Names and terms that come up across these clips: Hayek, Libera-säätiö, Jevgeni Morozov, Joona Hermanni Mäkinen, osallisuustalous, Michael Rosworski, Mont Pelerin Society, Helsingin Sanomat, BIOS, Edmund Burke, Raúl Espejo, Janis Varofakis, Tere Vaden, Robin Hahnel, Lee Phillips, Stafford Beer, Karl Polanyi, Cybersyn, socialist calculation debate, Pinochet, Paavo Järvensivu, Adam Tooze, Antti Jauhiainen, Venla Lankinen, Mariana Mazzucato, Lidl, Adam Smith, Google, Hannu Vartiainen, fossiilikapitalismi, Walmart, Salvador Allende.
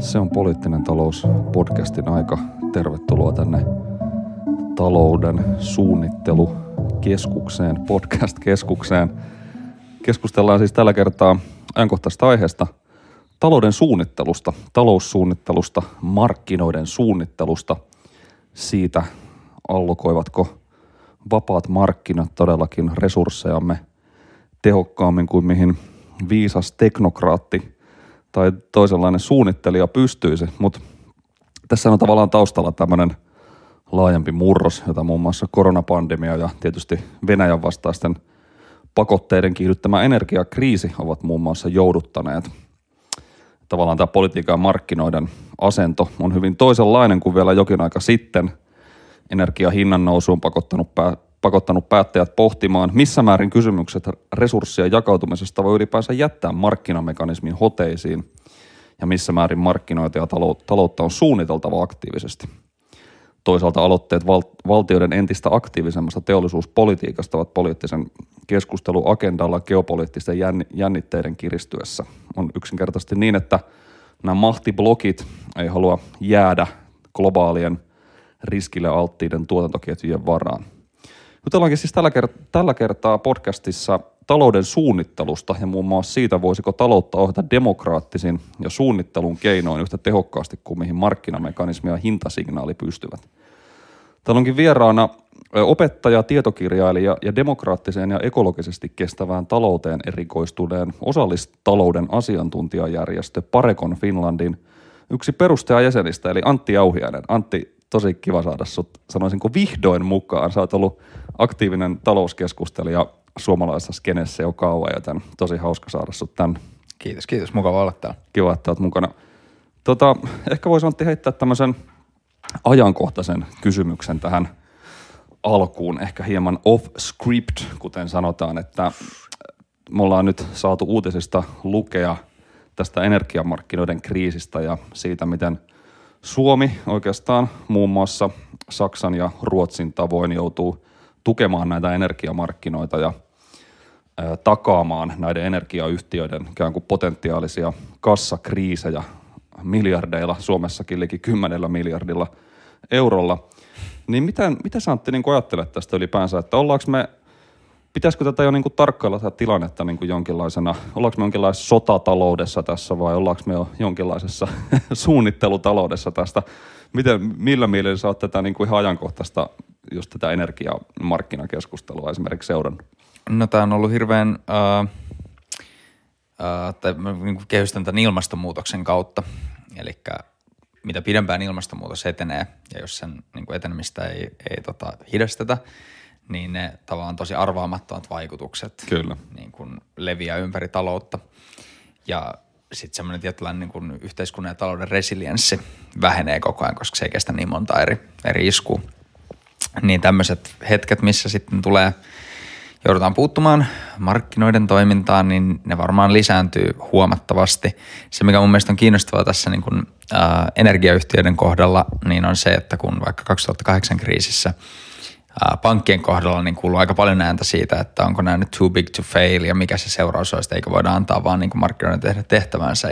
Se on Poliittinen talous -podcastin aika. Tervetuloa tänne talouden suunnittelukeskukseen, podcast-keskukseen. Keskustellaan siis tällä kertaa ajankohtaisesta aiheesta, talouden suunnittelusta, taloussuunnittelusta, markkinoiden suunnittelusta, siitä allokoivatko vapaat markkinat todellakin resurssejamme tehokkaammin kuin mihin viisas teknokraatti tai toisenlainen suunnittelija pystyisi, mutta tässä on tavallaan taustalla tämmöinen laajempi murros, jota muun muassa koronapandemia ja tietysti Venäjän vastaisten pakotteiden kiihdyttämä energiakriisi ovat muun muassa jouduttaneet. Tavallaan tämä politiikan ja markkinoiden asento on hyvin toisenlainen kuin vielä jokin aika sitten. Energiahinnan nousu on pakottanut päättäjät pohtimaan, missä määrin kysymykset resurssien jakautumisesta voi ylipäänsä jättää markkinamekanismin hoteisiin ja missä määrin markkinoita ja taloutta on suunniteltava aktiivisesti. Toisaalta aloitteet valtioiden entistä aktiivisemmasta teollisuuspolitiikasta ovat poliittisen keskustelun agendalla geopoliittisten jännitteiden kiristyessä. On yksinkertaisesti niin, että nämä mahtiblokit ei halua jäädä globaalien riskille alttiiden tuotantoketjujen varaan. Jutellaankin siis tällä kertaa podcastissa talouden suunnittelusta ja muun muassa siitä, voisiko taloutta ohjata demokraattisin ja suunnittelun keinoin yhtä tehokkaasti kuin mihin markkinamekanismi ja hintasignaali pystyvät. Täällä onkin vieraana opettaja, tietokirjailija ja demokraattiseen ja ekologisesti kestävään talouteen erikoistuneen osallistalouden asiantuntijajärjestö Parecon Finlandin yksi perustajajäsenistä eli Antti Jauhiainen. Antti, tosi kiva saada sut, sanoisinko vihdoin mukaan. Sä oot ollut aktiivinen talouskeskustelija suomalaisessa skenessä jo kauan, joten tosi hauska saada sut tänne. Kiitos. Mukava olla täällä. Kiva, että oot mukana. Ehkä voisi Antti heittää tämmöisen ajankohtaisen kysymyksen tähän alkuun. Ehkä hieman off script, kuten sanotaan, että me ollaan nyt saatu uutisista lukea tästä energiamarkkinoiden kriisistä ja siitä, miten Suomi oikeastaan muun muassa Saksan ja Ruotsin tavoin joutuu tukemaan näitä energiamarkkinoita ja takaamaan näiden energiayhtiöiden ikään kuin potentiaalisia kassakriisejä miljardeilla, Suomessakin liki 10 miljardilla eurolla. Niin mitä sä, Antti, niin ajattelet tästä ylipäänsä, että pitäisikö tätä jo niin tarkkailla tätä tilannetta niin jonkinlaisena, ollaanko me jonkinlaisessa sotataloudessa tässä vai ollaanko me jo jonkinlaisessa suunnittelutaloudessa tästä? Millä mielellä sä oot tätä niin ihan ajankohtaista, just tätä energiamarkkinakeskustelua esimerkiksi seurannut? No tämä on ollut hirveän, tai niin kehystän tämän ilmastonmuutoksen kautta, eli mitä pidempään ilmastonmuutos etenee ja jos sen niin etenemistä ei hidasteta, niin ne tavallaan tosi arvaamattomat vaikutukset niin kuin leviää ympäri taloutta. Ja sitten semmoinen tietynlainen niin kuin yhteiskunnan ja talouden resilienssi vähenee koko ajan, koska se ei kestä niin monta eri iskua. Niin tämmöiset hetket, missä sitten joudutaan puuttumaan markkinoiden toimintaan, niin ne varmaan lisääntyy huomattavasti. Se, mikä mun mielestä on kiinnostavaa tässä niin kuin, energiayhtiöiden kohdalla, niin on se, että kun vaikka 2008 kriisissä pankkien kohdalla niin kuuluu aika paljon ääntä siitä, että onko nämä nyt too big to fail ja mikä se seuraus olisi, eikä voida antaa vaan niin kuin markkinoiden tehdä tehtävänsä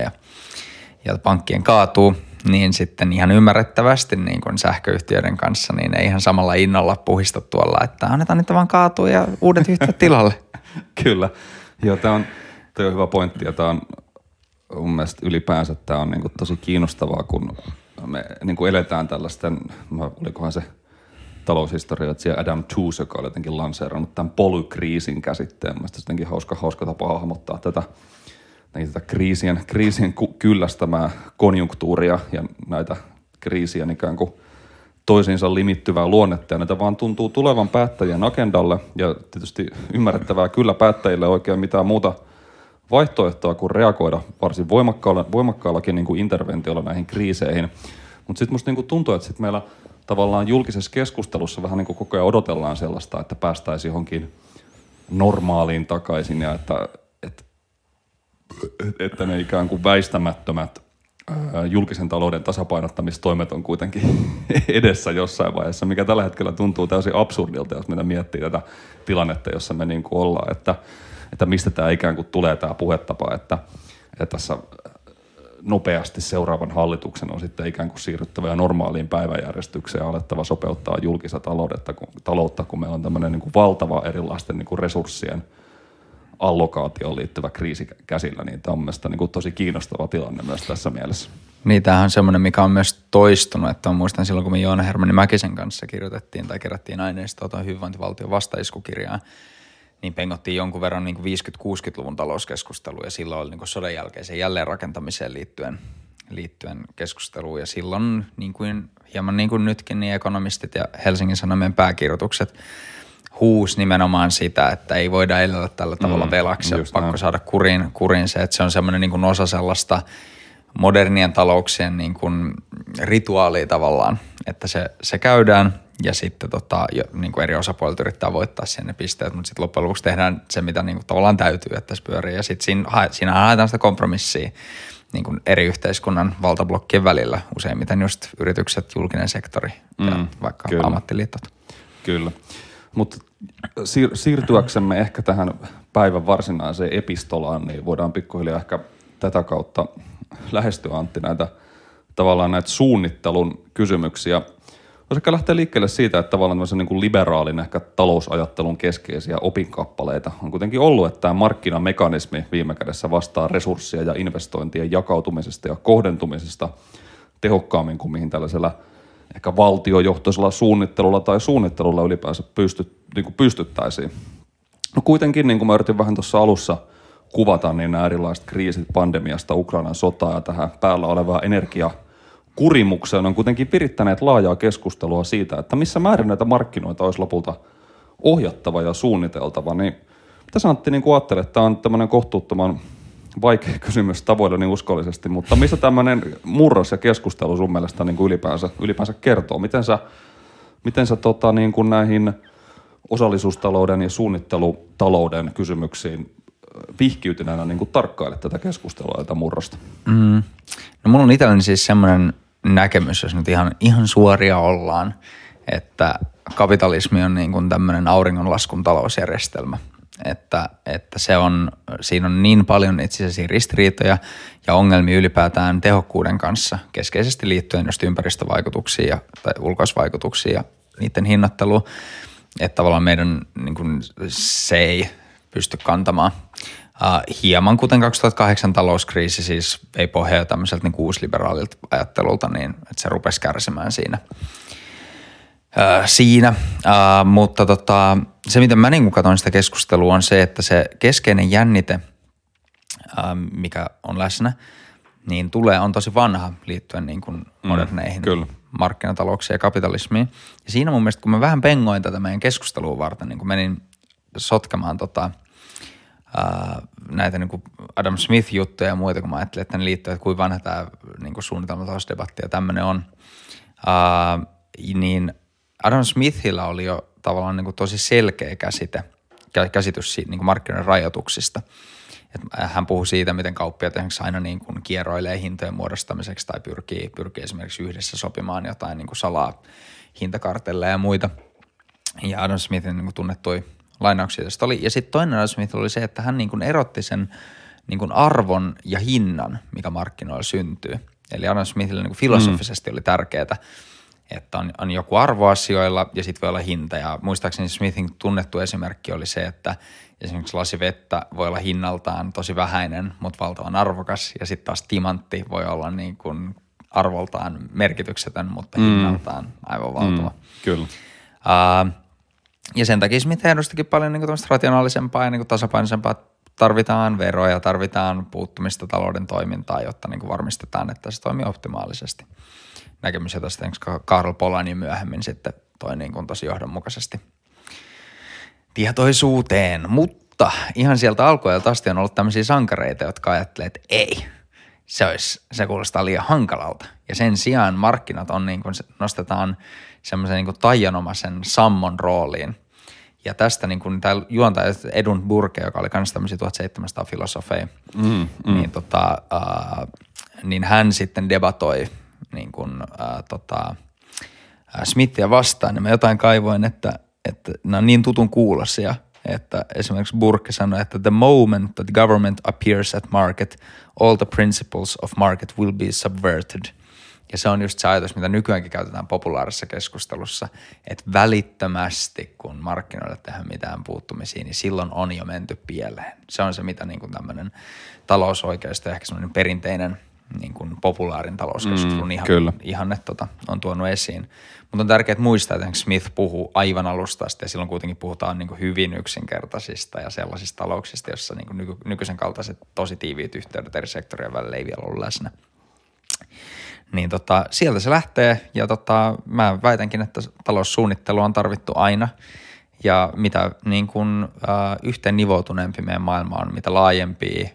ja pankkien kaatuu, niin sitten ihan ymmärrettävästi niin kuin sähköyhtiöiden kanssa niin ei ihan samalla innolla puhista tuolla, että annetaan niitä vaan kaatua ja uudet yhtiöt tilalle. Kyllä, joo, tämä on hyvä pointti ja tämä on mun mielestä ylipäänsä tämä on niin kuin tosi kiinnostavaa, kun me niin kuin eletään tällaisten, olikohan se taloushistorioitsija Adam Tooze, joka oli jotenkin lanseerannut tämän polykriisin käsitteen. Mielestäni jotenkin hauska tapa hahmottaa tätä kriisien kyllästämää konjunktuuria ja näitä kriisien ikään kuin toisiinsa limittyvää luonnetta. Ja näitä vaan tuntuu tulevan päättäjien agendalle ja tietysti ymmärrettävää kyllä päättäjille oikein mitään muuta vaihtoehtoa kuin reagoida varsin voimakkaallakin niin kuin interventiolla näihin kriiseihin. Mutta sitten musta niin kuin tuntuu, että sitten meillä tavallaan julkisessa keskustelussa vähän niin kuin koko ajan odotellaan sellaista, että päästäisiin johonkin normaaliin takaisin ja että ne ikään kuin väistämättömät julkisen talouden tasapainottamistoimet on kuitenkin edessä jossain vaiheessa, mikä tällä hetkellä tuntuu täysin absurdilta, jos meitä miettii tätä tilannetta, jossa me niin kuin ollaan, että mistä tämä ikään kuin tulee tämä puhetapa, että tässä nopeasti seuraavan hallituksen on sitten ikään kuin siirryttävä normaaliin päiväjärjestykseen ja alettava sopeuttaa julkista taloutta, kun meillä on tämmöinen niin kuin valtava erilaisten niin kuin resurssien allokaatioon liittyvä kriisi käsillä, niin tämä on mielestäni niin kuin tosi kiinnostava tilanne myös tässä mielessä. Niin, tämähän on semmoinen, mikä on myös toistunut, että muistan silloin, kun me Joona Hermanni Mäkisen kanssa kirjoitettiin tai kerättiin aineistoa tuon hyvinvointivaltion vastaiskukirjaan, niin pengottiin jonkun verran niin 50-60-luvun talouskeskustelua ja silloin oli niin sodan jälkeiseen jälleenrakentamiseen liittyen keskusteluun ja silloin niin kuin, hieman niin kuin nytkin niin ekonomistit ja Helsingin Sanomien pääkirjoitukset huusi nimenomaan sitä, että ei voida elää tällä tavalla velaksi ja pakko saada kuriin se, että se on semmoinen niin osa sellaista modernien talouksien niin kuin rituaalia tavallaan, että se käydään ja sitten niin kuin eri osapuolet yrittää voittaa sen ne pisteet, mutta sitten loppujen lopuksi tehdään se, mitä niin kuin tavallaan täytyy, että se pyörii. Ja sitten siinähän haetaan sitä kompromissia niin kuin eri yhteiskunnan valtablokkien välillä, useimmiten just yritykset, julkinen sektori ja vaikka kyllä. ammattiliitot. Kyllä, mutta siirtyäksemme ehkä tähän päivän varsinaiseen epistolaan, niin voidaan pikkuhiljaa ehkä tätä kautta lähestyä, Antti, näitä suunnittelun kysymyksiä. Voisi lähteä liikkeelle siitä, että tavallaan tämmöisen niin kuin liberaalin ehkä talousajattelun keskeisiä opinkappaleita on kuitenkin ollut, että tämä markkinamekanismi viime kädessä vastaa resurssien ja investointien jakautumisesta ja kohdentumisesta tehokkaammin kuin mihin tällaisella ehkä valtiojohtoisella suunnittelulla tai suunnittelulla ylipäänsä pystyttäisiin. No kuitenkin, niin kuin mä yritin vähän tuossa alussa kuvata, niin nämä erilaiset kriisit pandemiasta, Ukrainan sotaa ja tähän päällä olevaa energiakurimukseen on kuitenkin virittäneet laajaa keskustelua siitä, että missä määrin näitä markkinoita olisi lopulta ohjattava ja suunniteltava. Niin, mitä sä, Antti, niin ajattelet, että tämä on tämmöinen kohtuuttoman vaikea kysymys tavoilleni uskollisesti, mutta mistä tämmöinen murros ja keskustelu sun mielestä niin kuin ylipäänsä kertoo? Miten sä niin kuin näihin osallisuustalouden ja suunnittelutalouden kysymyksiin vihkiytyneenä niin kuin tarkkaile tätä keskustelua ja murrosta? No mulla on itselleni siis semmoinen näkemys, jos nyt ihan suoria ollaan, että kapitalismi on niin kuin tämmöinen auringonlaskun talousjärjestelmä. Että siinä on niin paljon itsisiä ristiriitoja ja ongelmia ylipäätään tehokkuuden kanssa, keskeisesti liittyen just ympäristövaikutuksiin tai ulkoisvaikutuksiin ja niiden hinnoitteluun, että tavallaan meidän niin kuin se ei pysty kantamaan. Hieman kuten 2008 talouskriisi siis vei pohjaa tämmöiseltä niin uusliberaalilta ajattelulta, niin että se rupesi kärsimään siinä. Mutta se, miten mä niin kun katson sitä keskustelua, on se, että se keskeinen jännite, mikä on läsnä, niin on tosi vanha liittyen niin kuin moderneihin markkinatalouksiin ja kapitalismiin. Ja siinä mun mielestä, kun mä vähän pengoin tätä meidän keskustelua varten, niin kun menin sotkemaan näitä niin kuin Adam Smith-juttuja ja muita, kun mä ajattelin, että ne liittyy, että kuinka vanha tämä niin kuin suunnitelmatalousdebatti ja tämmöinen on, niin Adam Smithillä oli jo tavallaan niin kuin tosi selkeä käsitys niin kuin markkinoiden rajoituksista. Että hän puhui siitä, miten kauppiaat aina niin kuin kieroilee hintojen muodostamiseksi tai pyrkii esimerkiksi yhdessä sopimaan jotain niin kuin salaa hintakartelleja ja muita. Ja Adam Smithin niin kuin tunnettui lainauksia tästä oli. Ja sitten toinen Adam Smith oli se, että hän niin kuin erotti sen niin kuin arvon ja hinnan, mikä markkinoilla syntyy. Eli Adam Smithille niin kuin filosofisesti oli tärkeää, että on joku arvo asioilla ja sitten voi olla hinta. Ja muistaakseni Smithin tunnettu esimerkki oli se, että esimerkiksi lasivettä voi olla hinnaltaan tosi vähäinen, mutta valtavan arvokas. Ja sitten taas timantti voi olla niin kuin arvoltaan merkityksetön, mutta hinnaltaan aivan valtava. Kyllä. Ja sen takia Smith edustikin paljon niin kuin tämmöistä rationaalisempaa ja niin kuin tasapainoisempaa. Tarvitaan veroja, tarvitaan puuttumista talouden toimintaan, jotta niin kuin varmistetaan, että se toimii optimaalisesti. Näkemys, jota sitten Karl Polanyi myöhemmin sitten toi niin kuin tosi johdonmukaisesti tietoisuuteen. Mutta ihan sieltä alkuajalta asti on ollut tämmöisiä sankareita, jotka ajattelee, että ei, se kuulostaa liian hankalalta. Ja sen sijaan markkinat on niin kuin nostetaan semmoisen niin kuin taianomaisen sammon rooliin. Ja tästä niin kuin tämä juontaja Edmund Burke, joka oli kanssa tämmöisiä 1700 filosofeja, niin niin hän sitten debatoi niin kuin Smithia vastaan, niin mä jotain kaivoin, että ne on niin tutun kuulosia, että esimerkiksi Burke sanoi, että the moment that government appears at market, all the principles of market will be subverted. Ja se on just se ajatus, mitä nykyäänkin käytetään populaarisessa keskustelussa, että välittömästi, kun markkinoille tehdään mitään puuttumisia, niin silloin on jo menty pieleen. Se on se, mitä niin kuin tämmöinen talousoikeisto ja ehkä semmoinen perinteinen niin kuin populaarin talouskeskustelun ihanne on tuonut esiin. Mutta on tärkeää muistaa, että Smith puhuu aivan alusta asti ja silloin kuitenkin puhutaan niin kuin hyvin yksinkertaisista ja sellaisista talouksista, jossa niin kuin nykyisen kaltaiset tosi tiiviit yhteydet eri sektorien välillä ei vielä ollut läsnä. Niin sieltä se lähtee ja mä väitänkin, että taloussuunnittelu on tarvittu aina ja mitä niin kuin yhteen nivoutuneempi meidän maailma on, mitä laajempia,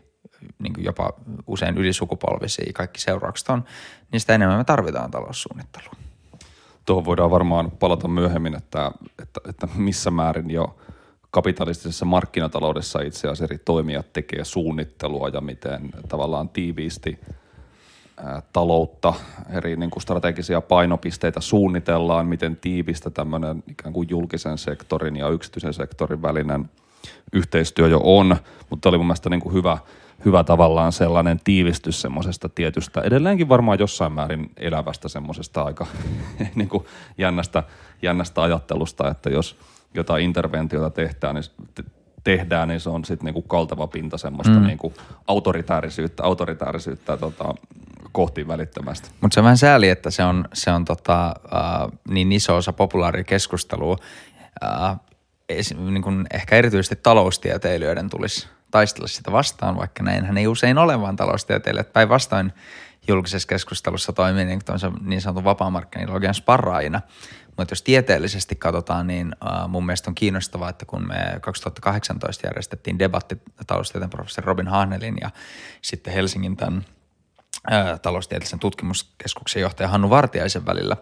niin kuin jopa usein ylisukupolvisia kaikki seuraukset on, niin sitä enemmän me tarvitaan taloussuunnittelua. Tuohon voidaan varmaan palata myöhemmin, että missä määrin jo kapitalistisessa markkinataloudessa itse asiassa eri toimijat tekee suunnittelua ja miten tavallaan tiiviisti taloutta, eri niin kuin strategisia painopisteitä suunnitellaan, miten tiivistä tämmöinen ikään kuin julkisen sektorin ja yksityisen sektorin välinen yhteistyö jo on, mutta oli mun mielestä niin kuin hyvä tavallaan sellainen tiivistys semmoisesta tietystä, edelleenkin varmaan jossain määrin elävästä semmoisesta aika niin kuin jännästä ajattelusta, että jos jotain interventiota tehdään, niin se on sitten niinku kaltava pinta semmoista niinku autoritäärisyyttä kohti välittömästi. Mutta se on vähän sääli, että se on niin iso osa populaarikeskustelua. Niin kun ehkä erityisesti taloustieteilijöiden tulisi taistella sitä vastaan, vaikka näinhän ei usein ole vaan taloustieteilijät. Päinvastoin julkisessa keskustelussa toimii niin sanotun vapaamarkkinilogian sparraajina. Mutta jos tieteellisesti katsotaan, niin mun mielestä on kiinnostavaa, että kun me 2018 järjestettiin debatti taloustieteen professori Robin Hahnelin ja sitten Helsingin tämän taloustieteellisen tutkimuskeskuksen johtaja Hannu Vartiaisen välillä,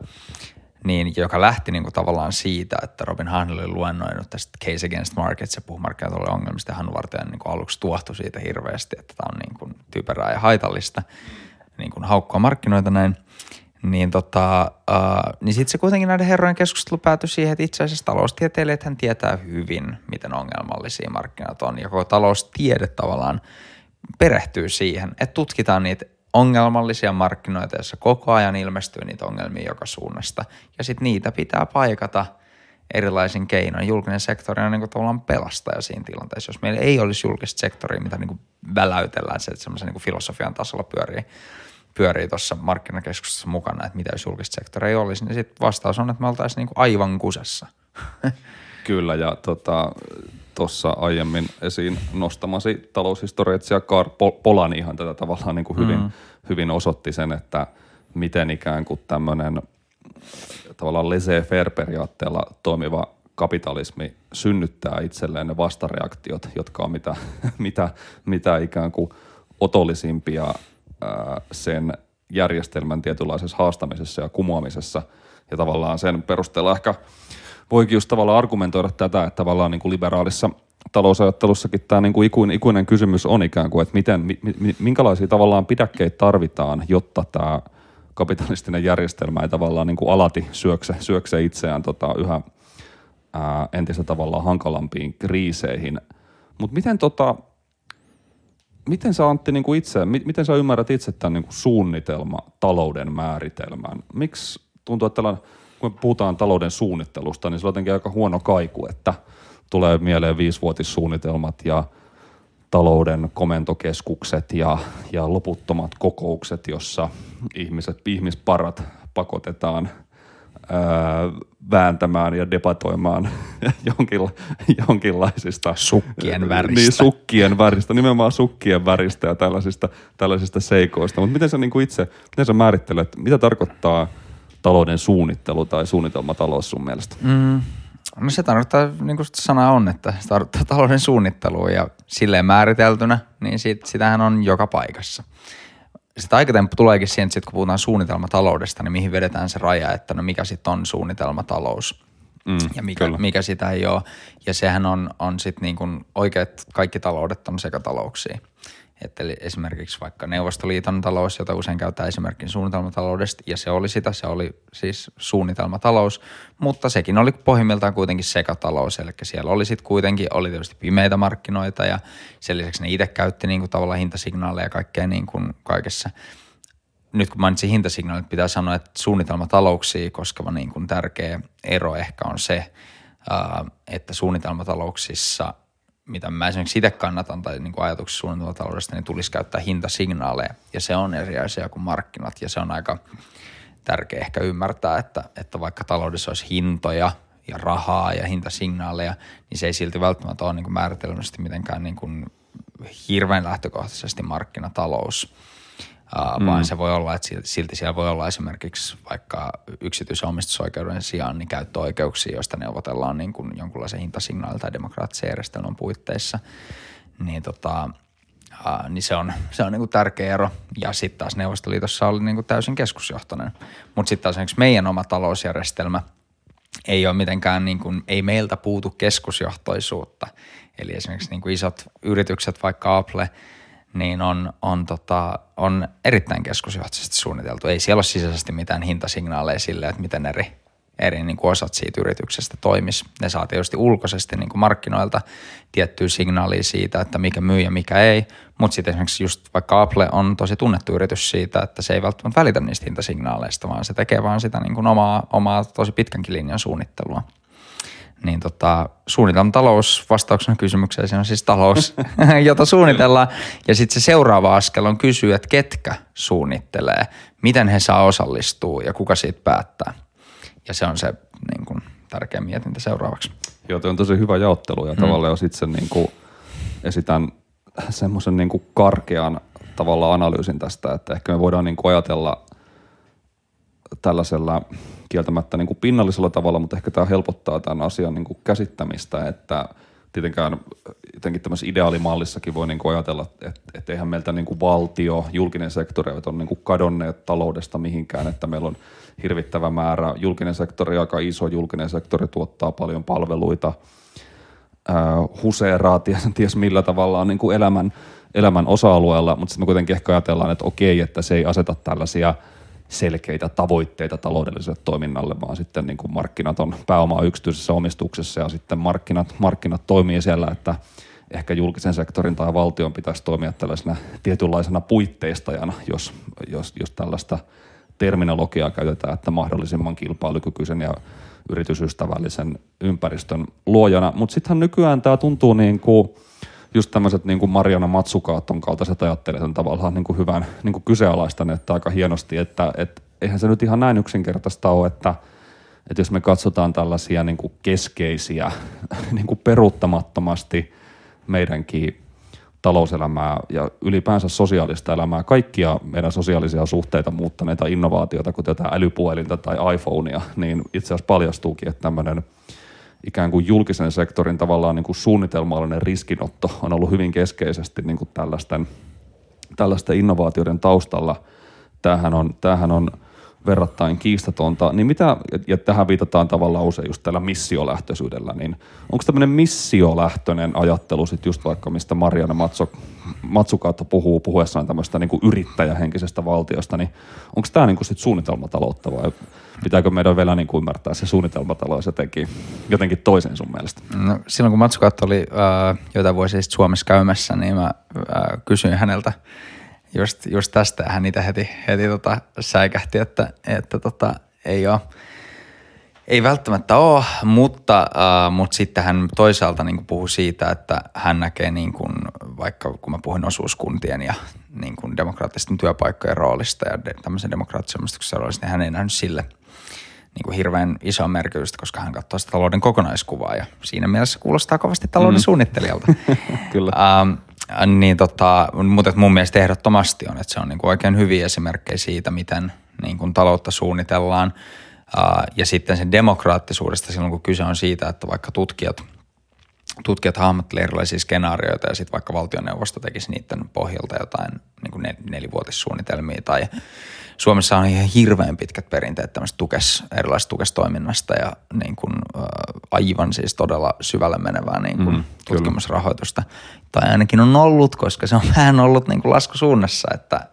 niin, joka lähti niin kuin tavallaan siitä, että Robin Hahnel oli luennoinut tästä Case Against Markets ja puhui markkinatalouden ongelmista ja Hannu Vartiainen niin aluksi tuohtui siitä hirveästi, että tämä on niin kuin typerää ja haitallista, niin kuin haukkua markkinoita näin. Niin sitten se kuitenkin näiden herrojen keskustelu päätyi siihen, että itse asiassa taloustieteilijät hän tietää hyvin, miten ongelmallisia markkinat on. Ja koko taloustiede tavallaan perehtyy siihen, että tutkitaan niitä ongelmallisia markkinoita, joissa koko ajan ilmestyy niitä ongelmia joka suunnasta. Ja sitten niitä pitää paikata erilaisin keinoin. Julkinen sektori on niin kuin tavallaan pelastaja siinä tilanteessa. Jos meillä ei olisi julkista sektoria, mitä niin kuin väläytellään, se, että semmoisen niin kuin filosofian tasolla pyörii tuossa markkinakeskustelussa mukana, että mitä jos julkista sektoria ei olisi, niin sitten vastaus on, että me oltaisiin niinku aivan kusessa. Kyllä, ja tuossa aiemmin esiin nostamasi taloushistoriatsija Karl Polanyi ihan tätä tavallaan niinku hyvin osoitti sen, että miten ikään kuin tämmöinen tavallaan laissez-faire-periaatteella toimiva kapitalismi synnyttää itselleen ne vastareaktiot, jotka on mitä ikään kuin otollisimpia sen järjestelmän tietynlaisessa haastamisessa ja kumoamisessa. Ja tavallaan sen perusteella ehkä voikin just tavallaan argumentoida tätä, että tavallaan niin kuin liberaalissa talousajattelussakin tämä niin kuin ikuinen kysymys on ikään kuin, että minkälaisia tavallaan pidäkkeitä tarvitaan, jotta tämä kapitalistinen järjestelmä ei tavallaan niin kuin alati syökse itseään yhä entistä tavallaan hankalampiin kriiseihin. Mutta miten sä, Antti, niin kuin miten sä ymmärrät itse tämän niin kuin suunnitelmatalouden määritelmän? Miksi tuntuu, että kun puhutaan talouden suunnittelusta, niin se on jotenkin aika huono kaiku, että tulee mieleen 5-vuotissuunnitelmat ja talouden komentokeskukset ja loputtomat kokoukset, jossa ihmisparat pakotetaan vääntämään ja debatoimaan jonkinlaisista sukkien väristä ja tällaisista seikoista. Mutta miten sä niin kuin itse, miten sä määrittelet, mitä tarkoittaa talouden suunnittelu tai suunnitelmatalous sun mielestä? No se tarkoittaa, niin kuin sana on, että se tarkoittaa talouden suunnittelua ja silleen määriteltynä, niin sitähän on joka paikassa. Sitten aikatemppu tuleekin siihen, että kun puhutaan suunnitelmataloudesta, niin mihin vedetään se raja, että no mikä sitten on suunnitelmatalous ja mikä sitä ei ole. Ja sehän on sitten niin kuin oikeat kaikki taloudet on sekatalouksia. Että esimerkiksi vaikka Neuvostoliiton talous, jota usein käytetään esimerkiksi suunnitelmataloudesta, ja se oli sitä, se oli siis suunnitelmatalous, mutta sekin oli pohjimmiltaan kuitenkin sekatalous, eli siellä oli sitten kuitenkin, oli tietysti pimeitä markkinoita, ja sen lisäksi ne itse käytti niin kuin tavallaan hintasignaaleja ja kaikkea niin kuin kaikessa. Nyt kun mainitsin hintasignaalit, pitää sanoa, että suunnitelmatalouksia koskeva niin kuin tärkeä ero ehkä on se, että suunnitelmatalouksissa, mitä mä esimerkiksi itse kannatan tai niin kuin ajatuksessa suunnitelmataloudesta, niin tulisi käyttää hintasignaaleja. Ja se on eri asia kuin markkinat ja se on aika tärkeä ehkä ymmärtää, että vaikka taloudessa olisi hintoja ja rahaa ja hintasignaaleja, niin se ei silti välttämättä ole niin kuin määritelmästi mitenkään niin kuin hirveän lähtökohtaisesti markkinatalous. Vaan se voi olla, että silti siellä voi olla esimerkiksi vaikka yksityisen omistusoikeuden sijaan niin käyttöoikeuksia, joista neuvotellaan niin kuin jonkunlaisen hintasignaalin tai demokraattisen järjestelmän puitteissa, niin, niin se on niin kuin tärkeä ero. Ja sitten taas Neuvostoliitossa oli niin kuin täysin keskusjohtoinen, mutta sitten taas esimerkiksi meidän oma talousjärjestelmä ei ole mitenkään, niin kuin, ei meiltä puutu keskusjohtoisuutta, eli esimerkiksi niin kuin isot yritykset, vaikka Apple, niin on erittäin keskusjohtaisesti suunniteltu. Ei siellä ole sisäisesti mitään hintasignaaleja sille, että miten eri niin kuin osat siitä yrityksestä toimisi. Ne saa tietysti ulkoisesti niin kuin markkinoilta tiettyä signaalia siitä, että mikä myy ja mikä ei, mutta sitten esimerkiksi just vaikka Apple on tosi tunnettu yritys siitä, että se ei välttämättä välitä niistä hintasignaaleista, vaan se tekee vaan sitä niin kuin omaa tosi pitkänkin linjan suunnittelua. Niin suunnitelmatalous vastauksena kysymykseen, se on siis talous, jota suunnitellaan. Ja sitten se seuraava askel on kysyä, että ketkä suunnittelee, miten he saa osallistua ja kuka siitä päättää. Ja se on se niin kun, tärkeä mietintä seuraavaksi. Joo, tuo on tosi hyvä jaottelu ja tavallaan jos itse niin kun, esitän semmoisen niin kun karkean tavallaan analyysin tästä, että ehkä me voidaan niin kun ajatella tällaisella kieltämättä niin kuin pinnallisella tavalla, mutta ehkä tämä helpottaa tämän asian niin kuin käsittämistä, että tietenkään jotenkin tämmöisessä ideaalimallissakin voi niin kuin ajatella, että eihän meiltä niin kuin valtio, julkinen sektori on niin kuin kadonneet taloudesta mihinkään, että meillä on hirvittävä määrä julkinen sektori, aika iso julkinen sektori tuottaa paljon palveluita, huseeraa, ties millä tavalla on niin kuin elämän osa-alueella, mutta sitten me kuitenkin ehkä ajatellaan, että okei, että se ei aseta tällaisia selkeitä tavoitteita taloudelliselle toiminnalle, vaan sitten niin kuin markkinat on pääomaa yksityisessä omistuksessa ja sitten markkinat toimii siellä, että ehkä julkisen sektorin tai valtion pitäisi toimia tällaisena tietynlaisena puitteistajana, jos tällaista terminologiaa käytetään, että mahdollisimman kilpailukykyisen ja yritysystävällisen ympäristön luojana. Mutta sittenhän nykyään tämä tuntuu niin kuin just tämmöiset niin kuin Mariana Mazzucaton kaltaiset ajattelijat on tavallaan niin kuin hyvän niin kuin kyseenalaistaneet aika hienosti, että eihän se nyt ihan näin yksinkertaista ole, että jos me katsotaan tällaisia niin kuin keskeisiä niin kuin peruuttamattomasti meidänkin talouselämää ja ylipäänsä sosiaalista elämää, kaikkia meidän sosiaalisia suhteita muuttaneita innovaatioita, kuten tätä älypuhelinta tai iPhonea, niin itse asiassa paljastuukin, että tämmöinen ikään kuin julkisen sektorin tavallaan niin kuin suunnitelmallinen riskinotto on ollut hyvin keskeisesti niin kuin tällaisten innovaatioiden taustalla. Tämähän on verrattain kiistatonta. Niin mitä, ja tähän viitataan tavallaan usein just tällä missiolähtöisyydellä, niin onko tämmöinen missiolähtöinen ajattelu sitten just vaikka mistä Mariana Mazzucato puhuu puhuessaan tämmöistä niin kuin yrittäjähenkisestä valtiosta, niin onko tämä niin kuin sitten suunnitelmataloutta vai pitääkö meidän vielä niin kuin ymmärtää se suunnitelmatalous jotenkin toisen sun mielestä? No, silloin kun Mazzucato oli joitain vuosia sitten Suomessa käymässä, niin mä kysyin häneltä just tästä, hän itse heti säikähti, että ei välttämättä ole, mutta sitten hän toisaalta niin kuin puhui siitä, että hän näkee niin kuin, vaikka kun mä puhuin osuuskuntien ja niin kuin demokraattisten työpaikkojen roolista ja tämmöisen demokraattisen omistuksen roolista, niin hän ei nähnyt sille niin kuin hirveän isoa merkitystä, koska hän katsoo sitä talouden kokonaiskuvaa ja siinä mielessä kuulostaa kovasti talouden suunnittelijalta. Kyllä. Mutta mun mielestä ehdottomasti on, että se on niin kuin oikein hyviä esimerkkejä siitä, miten niin kuin taloutta suunnitellaan. Ja sitten sen demokraattisuudesta silloin, kun kyse on siitä, että vaikka tutkijat tutkijat hahmottelevat erilaisia skenaarioita ja sitten vaikka valtioneuvosto tekisi niiden pohjalta jotain niin kuin nelivuotissuunnitelmia tai Suomessa on ihan hirveän pitkät perinteet tämmöistä erilaisesta tukestoiminnasta ja niin kuin, aivan siis todella syvälle menevää niin kuin tutkimusrahoitusta. Tai ainakin on ollut, koska se on vähän ollut niin kuin laskusuunnassa, että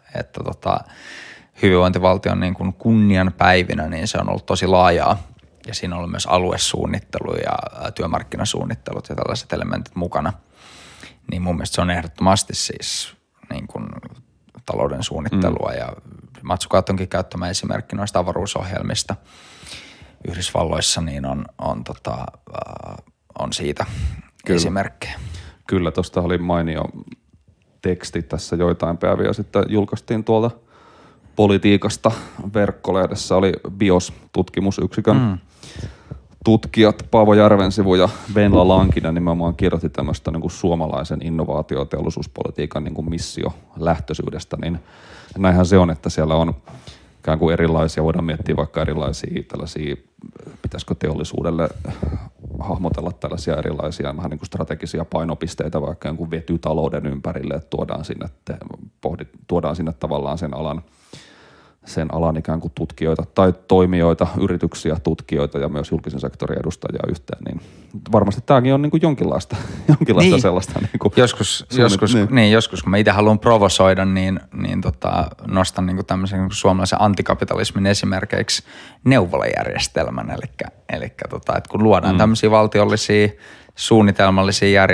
hyvinvointivaltion niin kuin kunnianpäivinä niin se on ollut tosi laajaa. Ja siinä on ollut myös aluesuunnittelu ja työmarkkinasuunnittelut ja tällaiset elementit mukana. Niin mun mielestä se on ehdottomasti siis niin kuin talouden suunnittelua ja Mazzucatonkin käyttämä esimerkki noista avaruusohjelmista Yhdysvalloissa niin on siitä esimerkkejä. Kyllä, tuosta oli mainio teksti tässä joitain päiviä sitten julkaistiin tuolta politiikasta verkkolehdessä oli BIOS-tutkimusyksikön tutkijat Paavo Järvensivu ja Venla Lankinen nimenomaan kirjoitti tämmöistä niin kuin suomalaisen innovaatio- ja teollisuuspolitiikan niin kuin missiolähtöisyydestä, niin näinhän se on, että siellä on ikään kuin erilaisia, voidaan miettiä vaikka erilaisia tällaisia, pitäisikö teollisuudelle hahmotella tällaisia erilaisia vähän niin kuin strategisia painopisteitä vaikka jonkun vetytalouden ympärille, että tuodaan sinne tavallaan sen alan ikään kuin tutkijoita tai toimijoita, yrityksiä, tutkijoita ja myös julkisen sektorin edustajia yhteen, niin varmasti tämäkin on niin kuin jonkinlaista niin. Sellaista. Niin kuin joskus kun mä itse haluan provosoida, niin nostan niin kuin tämmöisen niin kuin suomalaisen antikapitalismin esimerkiksi neuvolajärjestelmän, eli että kun luodaan tämmöisiä valtiollisia, suunnitelmallisia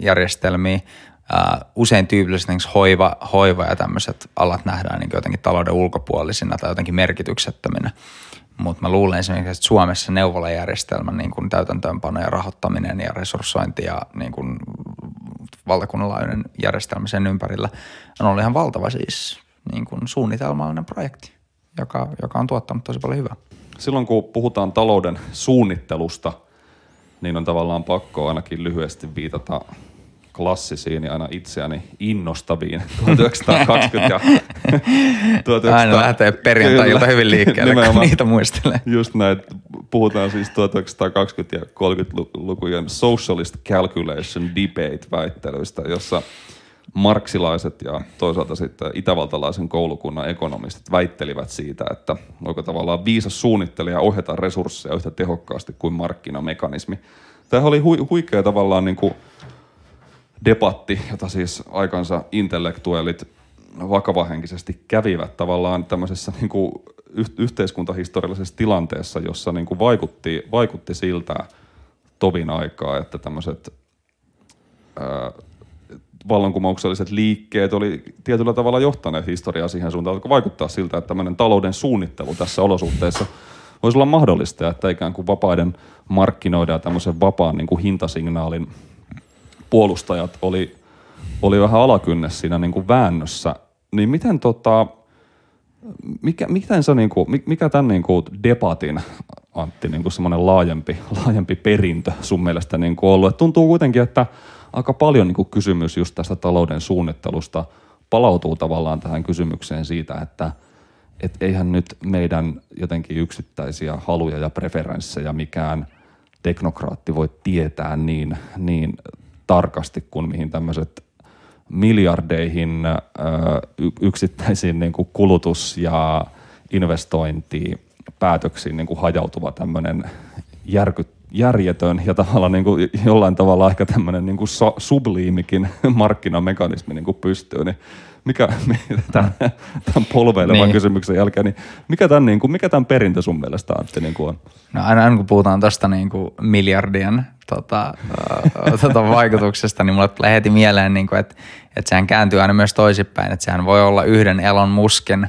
järjestelmiä, usein tyypillisesti hoiva ja tämmöiset alat nähdään niin jotenkin talouden ulkopuolisina tai jotenkin merkityksettöminä. Mutta mä luulen esimerkiksi, että Suomessa neuvolajärjestelmän niin kuin täytäntöönpano ja rahoittaminen ja resurssointi ja niin kuin valtakunnanlaajuinen järjestelmä sen ympärillä on ollut ihan valtava siis niin kuin suunnitelmallinen projekti, joka on tuottanut tosi paljon hyvää. Silloin kun puhutaan talouden suunnittelusta, niin on tavallaan pakko ainakin lyhyesti viitata klassisiin ja aina itseäni innostaviin 1920 ja 1900. Aina lähtee perjantai-ilta hyvin liikkeelle, kun niitä muistelee. Just näin, puhutaan siis 1920 ja 30-lukujen socialist calculation debate-väittelyistä, jossa marksilaiset ja toisaalta sitten itävaltalaisen koulukunnan ekonomistit väittelivät siitä, että voiko tavallaan viisas suunnittelija ohjata resursseja yhtä tehokkaasti kuin markkinamekanismi. Tämähän oli huikea tavallaan niin kuin debatti, jota siis aikansa intellektuellit vakavahenkisesti kävivät tavallaan tämmöisessä niin kuin yhteiskuntahistoriallisessa tilanteessa, jossa niin kuin vaikutti siltä tovin aikaa, että tämmöiset vallankumoukselliset liikkeet oli tietyllä tavalla johtaneet historiaa siihen suuntaan, että vaikuttaa siltä, että tämmöinen talouden suunnittelu tässä olosuhteessa voisi olla mahdollista, että ikään kuin vapaiden markkinoiden ja tämmöisen vapaan niin kuin hintasignaalin puolustajat oli vähän alakynnessä siinä niin kuin väännössä, niin miten mikä tämän niin kuin debatin, Antti, niin kuin semmoinen laajempi perintö sun mielestä niin kuin ollut? Et tuntuu kuitenkin, että aika paljon niin kuin kysymys just tästä talouden suunnittelusta palautuu tavallaan tähän kysymykseen siitä, että eihän nyt meidän jotenkin yksittäisiä haluja ja preferenssejä mikään teknokraatti voi tietää niin tarkasti kuin mihin tämmöiset miljardeihin yksittäisiin niin kuin kulutus- ja investointipäätöksiin niin kuin hajautuva tämmöinen järjetön ja tavallaan niin kuin jollain tavalla ehkä tämmöinen niin kuin subliimikin markkinamekanismi niin kuin pystyy. Niin tämän polveilevan kysymyksen jälkeen, niin mikä tämän perintö sun mielestä, Antti, niin kuin on? No aina kun puhutaan tästä niin kuin miljardien vaikutuksesta, niin mulle tulee heti mieleen, niin kuin, että sehän kääntyy aina myös toisinpäin, että sehän voi olla yhden Elon Muskin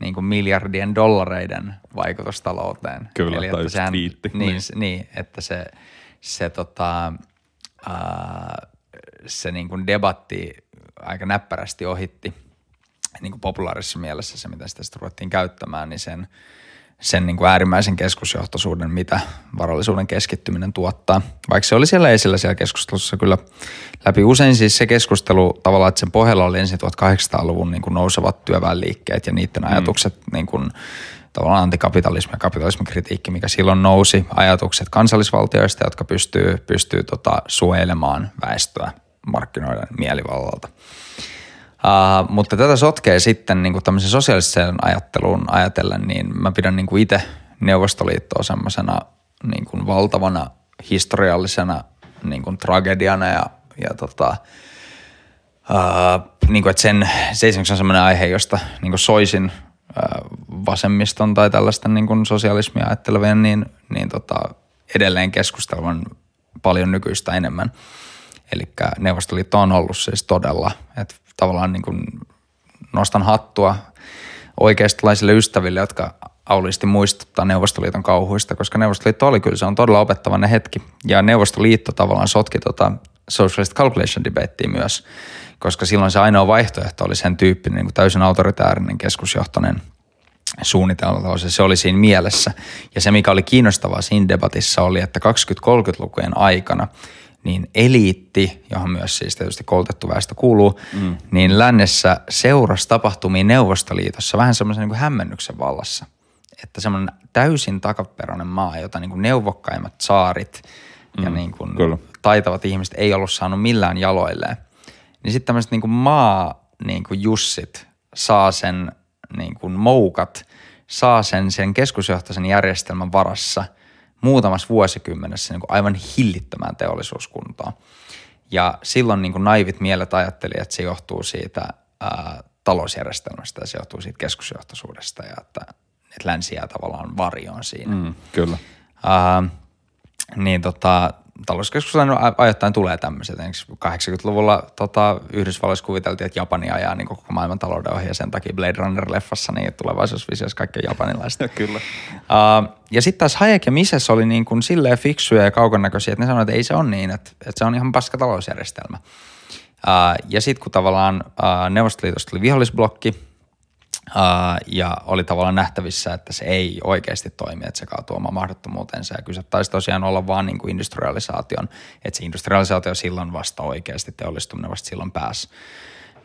niin kuin miljardien dollareiden vaikutus talouteen. Kyllä, eli, tai just twiitti. Niin, että se niin kuin debatti aika näppärästi ohitti niin kuin populaarisessa mielessä se, mitä sitä sitten ruvettiin käyttämään, niin sen niin kuin äärimmäisen keskusjohtoisuuden, mitä varallisuuden keskittyminen tuottaa. Vaikka se oli siellä esillä siellä keskustelussa kyllä läpi usein siis se keskustelu tavallaan, että sen pohjalla oli ensin 1800-luvun niin kuin nousevat työväenliikkeet ja niiden ajatukset niin kuin tavallaan antikapitalismi ja kapitalismikritiikki, mikä silloin nousi, ajatukset kansallisvaltioista, jotka pystyy suojelemaan väestöä markkinoiden mielivallalta. Mutta tätä sotkee sitten niin kuin tämmöisen sosiaalisen ajatteluun ajatellen, niin mä pidän niin kuin itse Neuvostoliittoa semmoisena niin kuin valtavana historiallisena niin kuin tragediana niin kuin, että se esimerkiksi on semmoinen aihe, josta niin kuin soisin vasemmiston tai tällaista niin kuin sosialismia ajattelevien edelleen keskustelman paljon nykyistä enemmän. Elikkä Neuvostoliitto on ollut siis todella, että tavallaan niin kuin nostan hattua oikeistolaisille ystäville, jotka auliisti muistuttaa Neuvostoliiton kauhuista, koska Neuvostoliitto oli kyllä, se on todella opettavainen hetki. Ja Neuvostoliitto tavallaan sotki socialist calculation debattia myös, koska silloin se ainoa vaihtoehto oli sen tyyppinen niin kuin täysin autoritäärinen keskusjohtoinen suunnitelma. Se oli siinä mielessä. Ja se, mikä oli kiinnostavaa siinä debatissa, oli, että 20-30-lukujen aikana niin eliitti, johon myös siis tietysti koulutettu väestö kuuluu, niin lännessä seurasi tapahtumia Neuvostoliitossa vähän semmoisen niin kuin hämmennyksen vallassa. Että semmoinen täysin takaperäinen maa, jota niin kuin neuvokkaimmat saarit ja niin kuin taitavat ihmiset ei ollut saanut millään jaloilleen. Niin sitten tämmöiset niin kuin jussit saa sen niin kuin moukat, saa sen keskusjohtaisen järjestelmän varassa muutamassa vuosikymmenessä niin kuin aivan hillittömään teollisuuskuntaan. Ja silloin niin kuin naivit mielet ajatteli, että se johtuu siitä talousjärjestelmästä ja se johtuu siitä keskusjohtoisuudesta ja että länsi jää tavallaan varjoon siinä. Kyllä. Talouskeskustelun ajoittain tulee tämmöiset. 80-luvulla Yhdysvalloissa kuviteltiin, että Japani ajaa niin koko maailman talouden ohi ja sen takia Blade Runner-leffassa niin tulevaisuusvisiossa kaikki on japanilaista. Kyllä. Ja sitten taas Hayek ja Mises oli niin kuin silleen fiksuja ja kaukonäköisiä, että ne sanoivat, että ei se ole niin, että se on ihan paska talousjärjestelmä. Ja sitten kun tavallaan Neuvostoliitosta tuli vihollisblokki, ja oli tavallaan nähtävissä, että se ei oikeasti toimi, että se kaatuu omaan mahdottomuuteensa. Ja kyse taisi tosiaan olla vaan niin kuin industrialisaation, että se industrialisaatio silloin vasta oikeasti, teollistuminen vasta silloin pääsi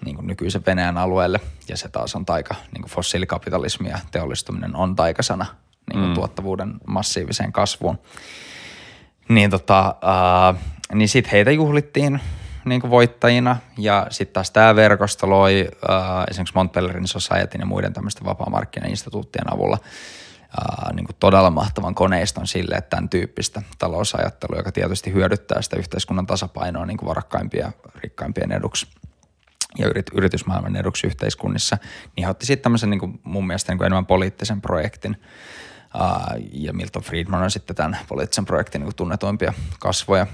niin kuin nykyisen Venäjän alueelle. Ja se taas on niin kuin fossiilikapitalismi ja teollistuminen on taikasana niin kuin tuottavuuden massiiviseen kasvuun. Niin sitten heitä juhlittiin niin kuin voittajina, ja sitten taas tämä verkosto loi esimerkiksi Mont Pelerin Societyn ja muiden tämmöisten vapaamarkkinainstituuttien avulla niin kuin todella mahtavan koneiston sille, että tämän tyyppistä talousajattelua, joka tietysti hyödyttää sitä yhteiskunnan tasapainoa niin kuin varakkaimpien ja rikkaimpien eduksi ja yritysmaailman eduksi yhteiskunnissa, niin he otti sitten tämmöisen niin kuin mun mielestä niin kuin enemmän poliittisen projektin. Ja Milton Friedman on sitten tämän poliittisen projektin niin kuin tunnetuimpia kasvoja.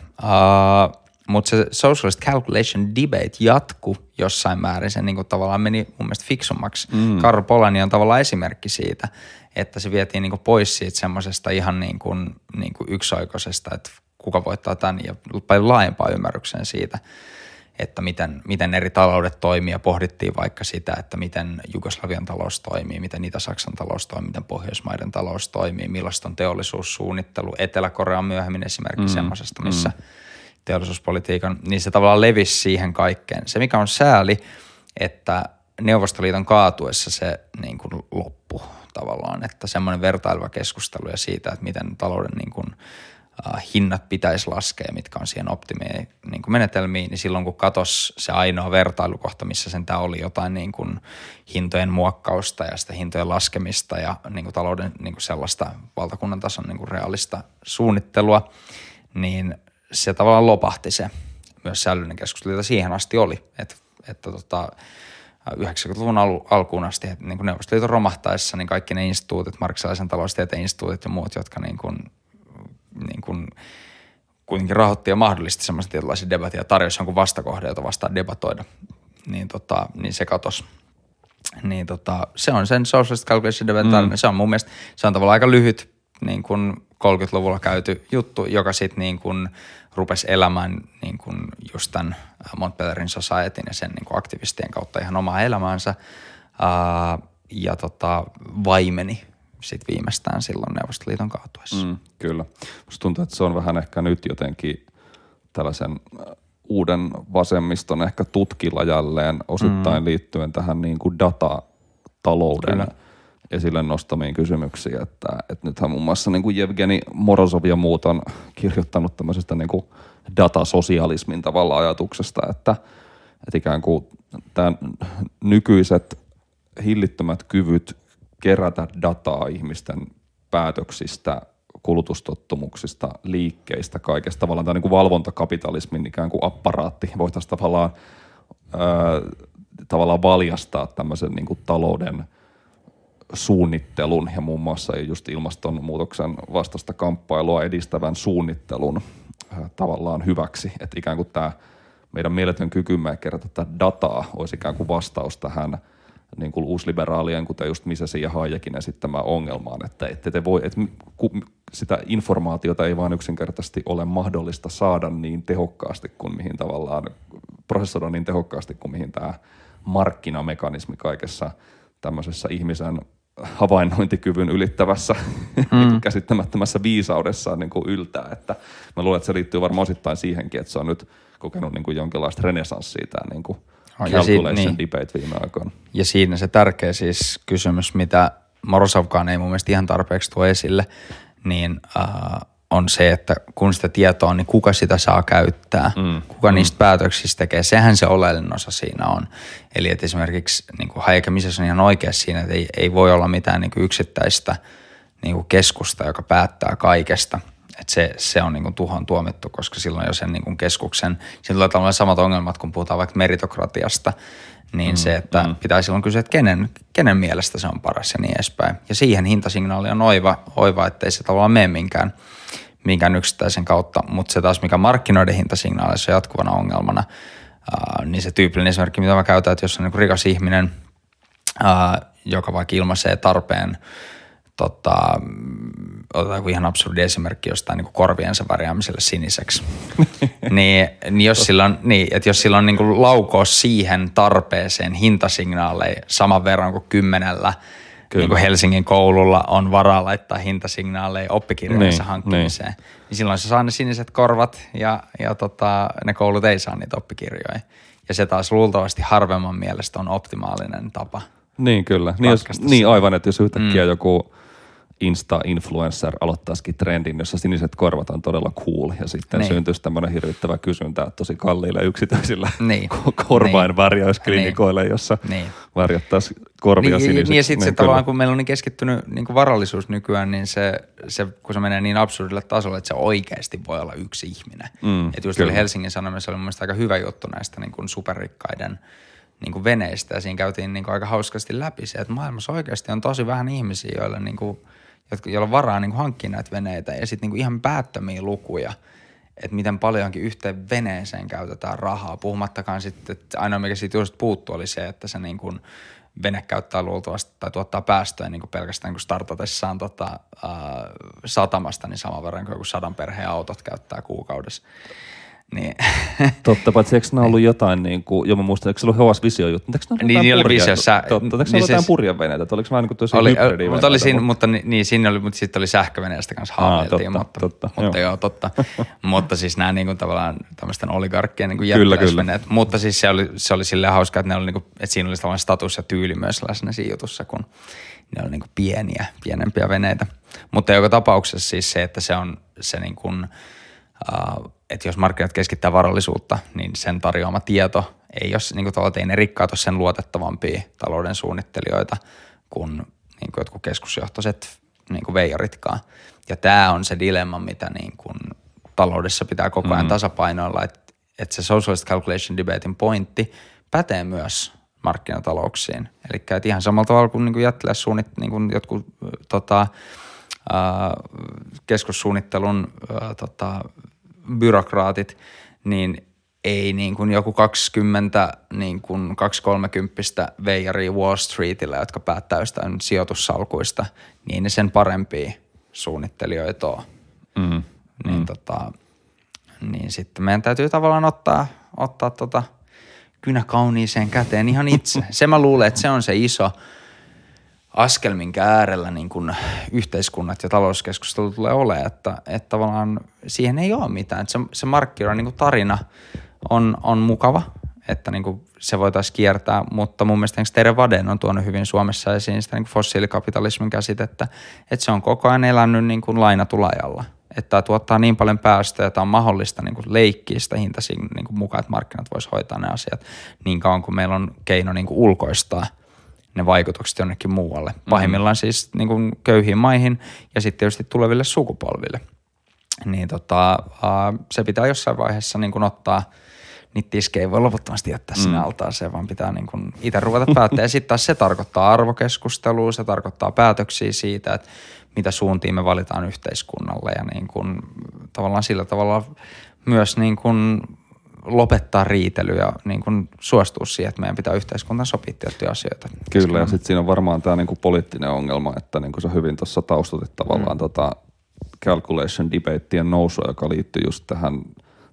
Mutta se socialist calculation debate jatkuu jossain määrin. Se niinku tavallaan meni mun mielestä fiksummaksi. Karl Polanyi on tavallaan esimerkki siitä, että se vietiin niinku pois siitä semmoisesta ihan niinku yksioikoisesta, että kuka voittaa tämän, ja paljon laajempaa ymmärrykseen siitä, että miten eri taloudet toimii, ja pohdittiin vaikka sitä, että miten Jugoslavian talous toimii, miten Itä-Saksan talous toimii, miten Pohjoismaiden talous toimii, millaista on teollisuussuunnittelu. Etelä-Korea myöhemmin esimerkiksi semmoisesta, missä teollisuuspolitiikan, niin se tavallaan levisi siihen kaikkeen. Se, mikä on sääli, että Neuvostoliiton kaatuessa se niin kuin loppui tavallaan, että semmoinen vertaileva keskustelu ja siitä, että miten talouden niin kuin, hinnat pitäisi laskea, mitkä on siihen optimiin niin kuin menetelmiin, niin silloin kun katosi se ainoa vertailukohta, missä sen tämä oli jotain niin kuin hintojen muokkausta ja sitä hintojen laskemista ja niin kuin talouden niin kuin sellaista valtakunnan tason niin kuin reaalista suunnittelua, niin se tavallaan lopahti se myös säilyinen keskustelu, jota siihen asti oli, että 90-luvun alkuun asti, että niin kuin Neuvostoliiton romahtaessa, niin kaikki ne instituutit, marksilaisen taloustieteen instituutit ja muut, jotka niin kuin kuitenkin rahoitti ja mahdollisti semmoisia tietynlaisia debatteja, tarjosi jonkun vastakohdan, jota vastaan debatoida, niin se katosi. Se on sen socialist calculation debate tarina. Se on mun mielestä, se on tavallaan aika lyhyt, niin kuin 30-luvulla käyty juttu, joka sitten niin kuin rupesi elämään niin kuin just tämän Mont Pelerin Societyn ja sen niin kuin aktivistien kautta ihan omaa elämäänsä vaimeni sitten viimeistään silloin Neuvostoliiton kaatuessa. Kyllä. Musta tuntuu, että se on vähän ehkä nyt jotenkin tällaisen uuden vasemmiston ehkä tutkilla jälleen osittain liittyen tähän niin kuin datatalouden esille nostamiin kysymyksiin, että nythän muun muassa niin kuin Jevgeni Morozov ja muut on kirjoittanut tämmöisestä niin kuin datasosialismin tavallaan ajatuksesta, että ikään kuin tämän nykyiset hillittömät kyvyt kerätä dataa ihmisten päätöksistä, kulutustottumuksista, liikkeistä, kaikesta tavallaan tämä niin kuin valvontakapitalismin ikään kuin apparaatti voitaisiin tavallaan valjastaa tämmöisen niin kuin talouden suunnittelun ja muun muassa just ilmastonmuutoksen vastaista kamppailua edistävän suunnittelun tavallaan hyväksi, että ikään kuin tämä meidän mieletön kykymme kerätä tätä dataa olisi ikään kuin vastaus tähän niin kuin uusliberaalien, kuten just Misesin ja Hayekin esittämään ongelmaan, että te voi, että sitä informaatiota ei vaan yksinkertaisesti ole mahdollista saada niin tehokkaasti kuin mihin tavallaan prosessoida niin tehokkaasti kuin mihin tämä markkinamekanismi kaikessa tämmöisessä ihmisen havainnointikyvyn ylittävässä käsittämättömässä viisaudessa niin kuin yltää, että mä luulen, että se liittyy varmaan osittain siihenkin, että se on nyt kokenut niin kuin jonkinlaista renesanssia tämä niin kuin calculation debate viime aikoina. Ja siinä se tärkeä siis kysymys, mitä Morozovkaan ei mun mielestä ihan tarpeeksi tuo esille, niin on se, että kun sitä tietoa on, niin kuka sitä saa käyttää, kuka niistä päätöksistä tekee. Sehän se oleellinen osa siinä on. Eli että esimerkiksi niin kuin Hayek ja Mises on ihan oikea siinä, että ei voi olla mitään niin kuin yksittäistä niin kuin keskusta, joka päättää kaikesta. Että se on niin kuin tuhon tuomittu, koska silloin jo sen niin kuin keskuksen, silloin tulee samat ongelmat, kun puhutaan vaikka meritokratiasta, niin se, että pitää silloin kysyä, että kenen mielestä se on paras ja niin edespäin. Ja siihen hintasignaali on oiva ettei se tavallaan mene minkään yksittäisen kautta, mutta se taas, mikä markkinoiden hintasignaalissa on jatkuvana ongelmana, niin se tyypillinen esimerkki, mitä mä käytän, että jos on niin kuin rikas ihminen, joka vaikka ilmaisee tarpeen, otetaan ihan absurdi esimerkki jostain niin kuin korviensa värjäämiselle siniseksi. Niin jos sillä on niin kuin laukoo siihen tarpeeseen hintasignaaleja saman verran kuin 10 niin kuin Helsingin koululla on varaa laittaa hintasignaaleja oppikirjojensa hankkimiseen, niin silloin se saa ne siniset korvat ja ne koulut ei saa niitä oppikirjoja. Ja se taas luultavasti harvemman mielestä on optimaalinen tapa. Niin kyllä. Niin aivan, että jos yhtäkkiä joku Insta-influencer aloittaisikin trendin, jossa siniset korvat on todella cool ja sitten syntyisi tämmöinen hirvittävä kysyntä tosi kalliilla yksityisillä korvainvärjäysklinikoille, jossa värjättäisiin korvia sinisiksi. Niin ja sitten se tavallaan, kun meillä on niin keskittynyt niin kuin varallisuus nykyään, niin se, kun se menee niin absurdille tasolle, että se oikeasti voi olla yksi ihminen. Että just Helsingin Sanomissa oli mun mielestä aika hyvä juttu näistä niin kuin superrikkaiden niin kuin veneistä ja siinä käytiin niin kuin aika hauskasti läpi se, että maailmassa oikeasti on tosi vähän ihmisiä, joilla niin kuin jolla varaa niin kuin hankkia näitä veneitä ja sitten niin ihan päättömiä lukuja, että miten paljonkin yhteen veneeseen käytetään rahaa. Puhumattakaan sitten, että ainoa mikä siitä just puuttuu oli se, että se niin kuin vene käyttää luultavasti tai tuottaa päästöjä niin kuin pelkästään kun startatessaan satamasta, niin saman verran kuin joku 100 perheen autot käyttää kuukaudessa. Niin. Totta, paitsi eikö nämä ollut jotain, niin kuin, mä muistan, eikö se ollut Hewas Visio-juttu? Eikö ne ollut jotain purjeveneitä? Oliko se vähän niin kuin tosi hybridiveneitä? Mutta sitten oli sähköveneestä kanssa haaveiltiin, mutta joo, totta. Mutta siis nämä niin kuin, tavallaan tämmöisten oligarkkien niin jättäisveneet. Mutta siis se oli silleen hauskaa, että, ne oli, niin kuin, että siinä oli tavallaan status ja tyyli myös läsnä siinä jutussa, kun ne oli niin kuin pienempiä veneitä. Mutta joka tapauksessa siis se, että se on se niin kuin että jos markkinat keskittää varallisuutta, niin sen tarjoama tieto ei ole, niin kuin tavallaan ne rikkaat ole sen luotettavampia talouden suunnittelijoita kuin, jotkut keskusjohtoiset veijaritkaan. Ja tämä on se dilemma, mitä niin kuin taloudessa pitää koko ajan tasapainoilla, että se socialist calculation debatein pointti pätee myös markkinatalouksiin. Eli ihan samalla tavalla kuin, jättiläissuunnit, niin kuin jotkut keskussuunnittelun byrokraatit, niin ei niin kuin joku 20-30 veijari Wall Streetillä, jotka päättää jostain sijoitussalkuista, niin ne sen parempia suunnittelijoita on. Niin sitten meidän täytyy tavallaan ottaa kynä kauniiseen käteen ihan itse. Se mä luulen, että se on se iso askel, minkä äärellä niin kun yhteiskunnat ja talouskeskustelu tulee olemaan, että tavallaan siihen ei ole mitään. Se markkinoiden niin kun tarina on mukava, että niin kuin se voitaisiin kiertää, mutta mun mielestä Tere Vaden on tuonut hyvin Suomessa esiin sitä niin kuin fossiilikapitalismin käsitettä, että se on koko ajan elänyt niin kuin lainatulajalla, että tämä tuottaa niin paljon päästöjä, että on mahdollista niin kuin leikkiä sitä hinta niin kuin mukaan, että markkinat voisi hoitaa ne asiat niin kauan kuin meillä on keino niin kuin ulkoistaa ne vaikutukset jonnekin muualle. Pahimmillaan siis niin kuin köyhiin maihin ja sitten tietysti tuleville sukupolville. Niin se pitää jossain vaiheessa niin kuin ottaa, niitä tiskejä ei voi loputtomasti jättää sinne altaaseen, vaan pitää niin kuin itse ruveta päättää. Ja sitten taas se tarkoittaa arvokeskustelua, se tarkoittaa päätöksiä siitä, että mitä suuntiin me valitaan yhteiskunnalle ja niin kuin tavallaan sillä tavalla myös niin kuin lopettaa riitely ja niin kuin suostua siihen, että meidän pitää yhteiskuntaan sopia tiettyjä asioita. Kyllä, ja sitten siinä on varmaan tämä niin kuin poliittinen ongelma, että niin kuin sä hyvin tuossa taustutit tavallaan calculation debattien nousua, joka liittyy just tähän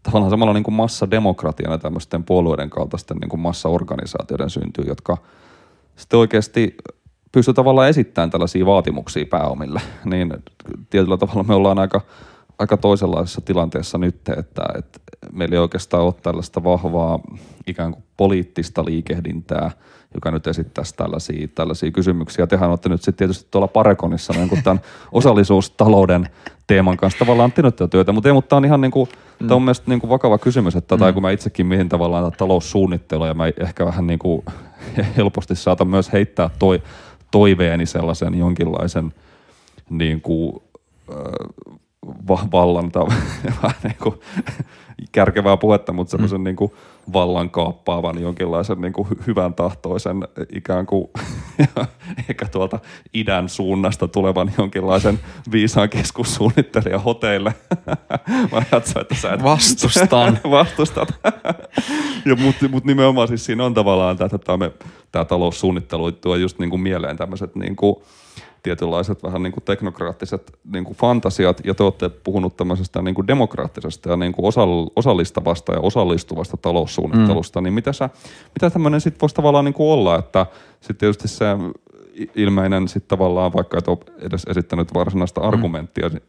tavallaan samalla niin kuin massademokratian ja tämmöisten puolueiden kaltaisten niin kuin massaorganisaatioiden syntyy, jotka sitten oikeasti pystyy tavallaan esittämään tällaisia vaatimuksia pääomille, niin tietyllä tavalla me ollaan aika toisenlaisessa tilanteessa nyt, että meillä ei oikeastaan ole tällaista vahvaa ikään kuin poliittista liikehdintää, joka nyt esittäisi tällaisia kysymyksiä. Tehän olette nyt sitten tietysti tuolla Parekonissa tämän osallisuustalouden teeman kanssa tavallaan tehnyt työtä, mutta tämä on ihan niin kuin, tämä on mielestäni niin kuin vakava kysymys, että kun mä itsekin mietin tavallaan taloussuunnittelua ja mä ehkä vähän niin kuin helposti saatan myös heittää toiveeni sellaisen jonkinlaisen niin kuin vallan tai niinku kärkevää puhetta, mutta semmoisen niinku vallan kaappaavan jonkinlaisen niinku hyvän tahtoisen ikään kuin ehkä tuolta idän suunnasta tulevan jonkinlaisen viisaan keskussuunnittelijan hoteille. Mä katsoin, että sä et vastustat. Ja mut nimenomaan siis siinä on tavallaan tämä taloussuunnittelu tuo just niinku mieleen tämmöiset niinku tietynlaiset vähän niin kuin teknokraattiset niin kuin fantasiat, ja te olette puhunut tämmöisestä niin kuin demokraattisesta ja niin kuin osallistavasta ja osallistuvasta taloussuunnittelusta, niin mitä tämmöinen sitten voisi tavallaan niin kuin olla, että sitten tietysti se ilmeinen sitten tavallaan, vaikka et ole edes esittänyt varsinaista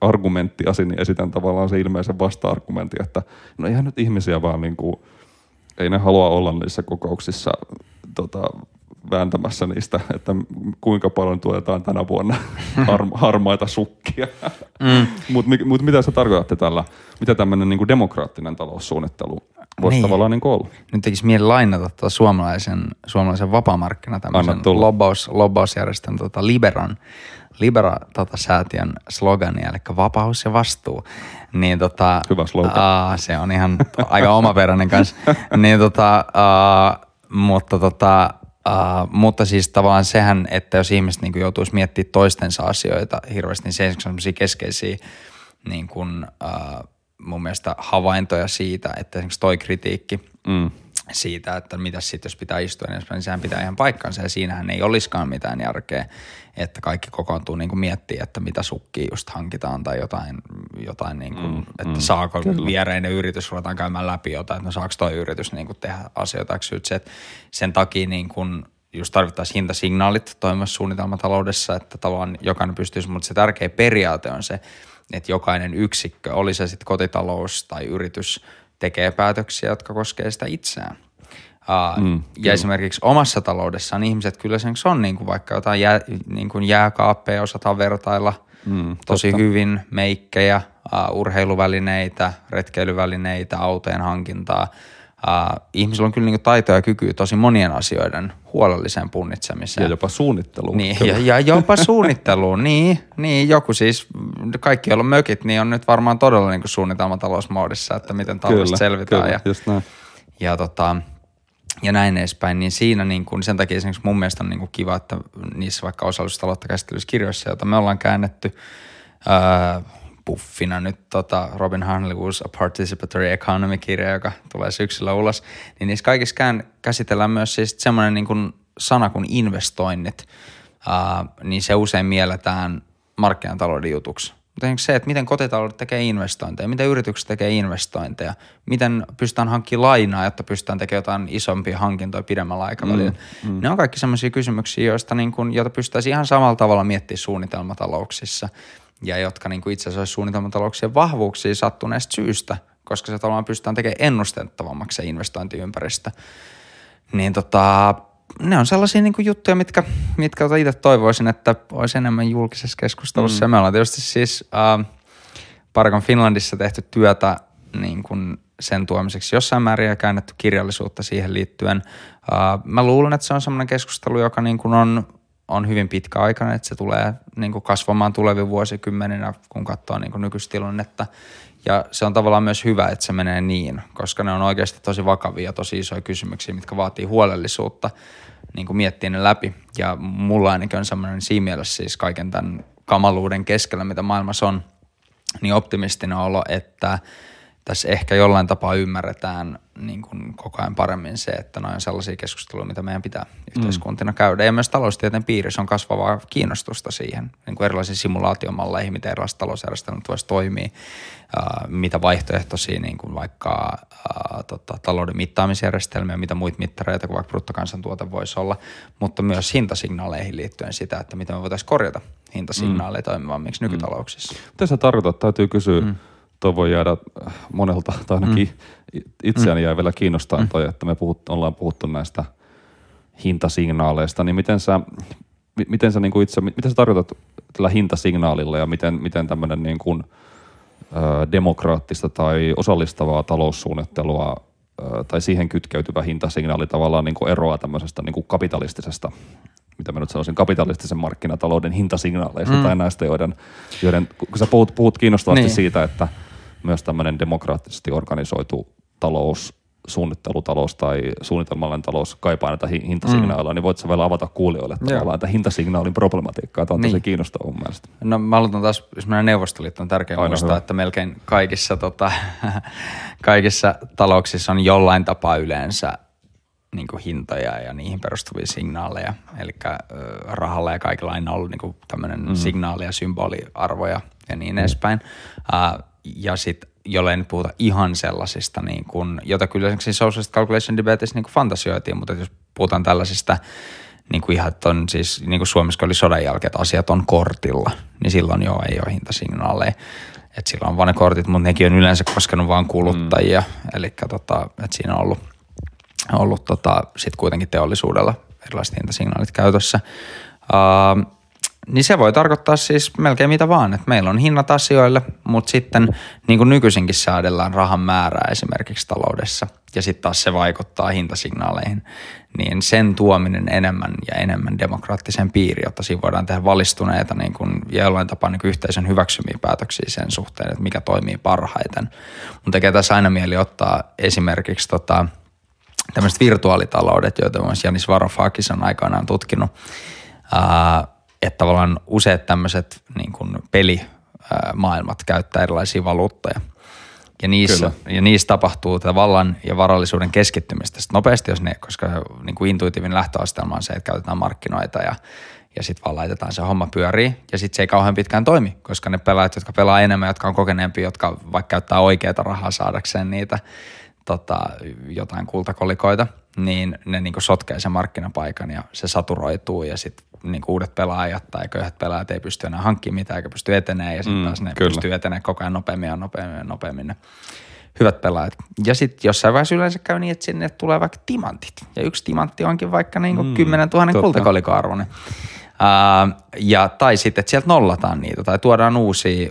argumenttiasi, niin esitän tavallaan se ilmeisen vasta-argumentin, että no eihän nyt ihmisiä vaan niin kuin, ei ne halua olla niissä kokouksissa vääntämässä niistä, että kuinka paljon tuetaan tänä vuonna harmaita sukkia. Mut mitä sä tarkoitatte tällä? Mitä tämmöinen niinku demokraattinen taloussuunnittelu voisi tavallaan niinku olla? Nyt tekisi mieli lainata tuota suomalaisen vapaamarkkina tämmöisen lobbausjärjestön Libera-säätiön slogania, eli vapaus ja vastuu. Niin hyvä slogan. Se on ihan aika omaperäinen kanssa. Niin mutta siis tavallaan sehän, että jos ihmiset niin kuin joutuisi miettimään toistensa asioita hirveästi, niin se on sellaisia keskeisiä niin kuin, mun mielestä havaintoja siitä, että esimerkiksi toi kritiikki siitä, että mitä sitten jos pitää istua, niin sehän pitää ihan paikkansa ja siinähän ei olisikaan mitään järkeä, että kaikki kokoontuu niin kuin miettimään, että mitä sukkia just hankitaan tai jotain niin kuin, että saako viereinen yritys, ruvetaan käymään läpi jotain, että no saako toi yritys niin kuin tehdä asioita, että sen takia niin kuin just tarvittaisiin hintasignaalit toimivassa suunnitelmataloudessa, että tavallaan jokainen pystyisi, mutta se tärkeä periaate on se, että jokainen yksikkö, oli se sitten kotitalous tai yritys, tekee päätöksiä, jotka koskee sitä itseään. Ja esimerkiksi omassa taloudessaan ihmiset kyllä sen on niin kuin vaikka jotain niin kuin jääkaappeja, osataan vertailla tosi hyvin, meikkejä, urheiluvälineitä, retkeilyvälineitä, autojen hankintaa. Ihmisillä on kyllä niin kuin taitoja ja kykyä tosi monien asioiden huolelliseen punnitsemiseen. Ja jopa suunnitteluun. Niin, ja jopa suunnitteluun, niin joku siis, kaikki joilla on mökit, niin on nyt varmaan todella niin kuin suunnitelmatalousmoodissa, että miten taloudesta selvitään. Kyllä, just näin. Ja näin edespäin, niin siinä niin kuin, sen takia esimerkiksi mun mielestä on niin kuin kiva, että niissä vaikka osallisuustaloutta käsittelyissä kirjoissa, joita me ollaan käännetty puffina nyt Robin Hahnel uusi A Participatory Economy-kirja, joka tulee syksyllä ulos, niin niissä kaikissa käsitellään myös siis semmoinen niin kuin sana kuin investoinnit, niin se usein mielletään markkinatalouden jutuksi. Mutta se, että miten kotitaloudet tekee investointeja, miten yritykset tekee investointeja, miten pystytään hankkimaan lainaa, jotta pystytään tekemään jotain isompia hankintoja pidemmällä aikavälillä. Ne on kaikki sellaisia kysymyksiä, joita pystytään ihan samalla tavalla miettimään suunnitelmatalouksissa ja jotka niin kuin itse asiassa olisi suunnitelmatalouksien vahvuuksia sattuneesta syystä, koska se tavallaan pystytään tekemään ennustettavammaksi se investointiympäristö. Niin ne on sellaisia niin kuin juttuja, mitkä itse toivoisin, että olisi enemmän julkisessa keskustelussa. Ja me ollaan tietysti siis Parkon Finlandissa tehty työtä niin kuin sen tuomiseksi jossain määrin ja käännetty kirjallisuutta siihen liittyen. Mä luulen, että se on semmoinen keskustelu, joka niin kuin on hyvin pitkäaikainen, että se tulee niin kuin kasvamaan tulevien vuosikymmeninä, kun katsoo niin kuin nykyistilannetta. Ja se on tavallaan myös hyvä, että se menee niin, koska ne on oikeasti tosi vakavia ja tosi isoja kysymyksiä, mitkä vaatii huolellisuutta niin kuin miettiä ne läpi. Ja mulla ainakin on semmoinen siinä mielessä siis kaiken tämän kamaluuden keskellä, mitä maailmassa on, niin optimistinen olo, että tässä ehkä jollain tapaa ymmärretään niin kuin koko ajan paremmin se, että ne on sellaisia keskusteluja, mitä meidän pitää yhteiskuntina käydä. Ja myös taloustieteen piirissä on kasvavaa kiinnostusta siihen, niin kuin erilaisiin simulaatiomalleihin, miten erilaiset talousjärjestelmät voisi toimia, mitä vaihtoehtoisia niin kuin vaikka talouden mittaamisjärjestelmiä, mitä muita mittareita kuin vaikka bruttokansantuote voisi olla, mutta myös hintasignaaleihin liittyen sitä, että miten me voitaisiin korjata hintasignaaleja toimivammiksi nykytalouksissa. Mitä sä tarkoitat? Täytyy kysyä. Tuo voi jäädä monelta, tai ainakin itseäni jäi vielä kiinnostaa toi, että me ollaan puhuttu näistä hintasignaaleista, niin miten sä niin kuin itse, mitä sä tarkoitat tällä hintasignaalilla ja miten tämmöinen niin kuin demokraattista tai osallistavaa taloussuunnittelua tai siihen kytkeytyvä hintasignaali tavallaan niin kuin eroaa tämmöisestä niin kuin kapitalistisesta, mitä mä nyt sanoisin, kapitalistisen markkinatalouden hintasignaaleista tai näistä, joiden kun sä puhut kiinnostavasti siitä, että myös tämmöinen demokraattisesti organisoitu talous, suunnittelutalous tai suunnitelmallinen talous kaipaa näitä hintasignaaleja, niin voit sä vielä avata kuulijoille tavallaan, että hintasignaalin problematiikkaa, tämä on tosi kiinnostavaa mun mielestä. No mä aloitan taas, jos meidän Neuvostoliitto on tärkeää muistaa, hyvä, että melkein kaikissa, kaikissa talouksissa on jollain tapaa yleensä niin kuin hintoja ja niihin perustuvia signaaleja. Eli rahalla ja kaikilla aina on ollut niin kuin tämmöinen signaali- ja symboliarvoja ja niin edespäin. Ja sitten, jollei nyt puhuta ihan sellaisista, niin kuin, jota kyllä esimerkiksi Socialist Calculation Debateissa niin kuin fantasioitiin, mutta jos puhutaan tällaisista, niin kuin ihan on siis, niin kuin Suomessa oli sodan jälkeen, että asiat on kortilla, niin silloin joo, ei ole hintasignaaleja. Että sillä on vaan ne kortit, mutta nekin on yleensä koskenut vaan kuluttajia. Eli että siinä on ollut sitten kuitenkin teollisuudella erilaiset hintasignaalit käytössä, niin se voi tarkoittaa siis melkein mitä vaan, että meillä on hinnat asioille, mutta sitten niin kuin nykyisinkin säädellään rahan määrää esimerkiksi taloudessa ja sitten taas se vaikuttaa hintasignaaleihin, niin sen tuominen enemmän ja enemmän demokraattiseen piiriin, jotta siinä voidaan tehdä valistuneita niin kuin, ja jollain tapaa niin kuin yhteisön hyväksymiä päätöksiä sen suhteen, että mikä toimii parhaiten. Mun tekee tässä aina mieli ottaa esimerkiksi tämmöiset virtuaalitaloudet, joita myös Janis Varofakis on aikanaan tutkinut, että tavallaan useat tämmöiset niin kuin pelimaailmat käyttää erilaisia valuuttoja. Ja niissä tapahtuu tätä vallan ja varallisuuden keskittymistä sitten nopeasti, jos ne, koska niin kuin intuitiivinen lähtöastelma on se, että käytetään markkinoita ja sitten vaan laitetaan se homma pyöriin ja sitten se ei kauhean pitkään toimi, koska ne pelaajat, jotka pelaa enemmän, jotka on kokeneempi, jotka vaikka käyttää oikeaa rahaa saadakseen niitä jotain kultakolikoita, niin ne niinku sotkee sen markkinapaikan ja se saturoituu ja sitten niinku uudet pelaajat tai köyhät pelaajat ei pysty enää hankkimaan mitään eikä pysty etenemään ja sitten taas ne pystyy etenemään koko ajan nopeammin ne hyvät pelaajat. Ja sitten jossain vaiheessa yleensä käy niin, että sinne tulee vaikka timantit ja yksi timantti onkin vaikka niinku 10 000 kultakolikoarvoinen. Tai sitten, että sieltä nollataan niitä tai tuodaan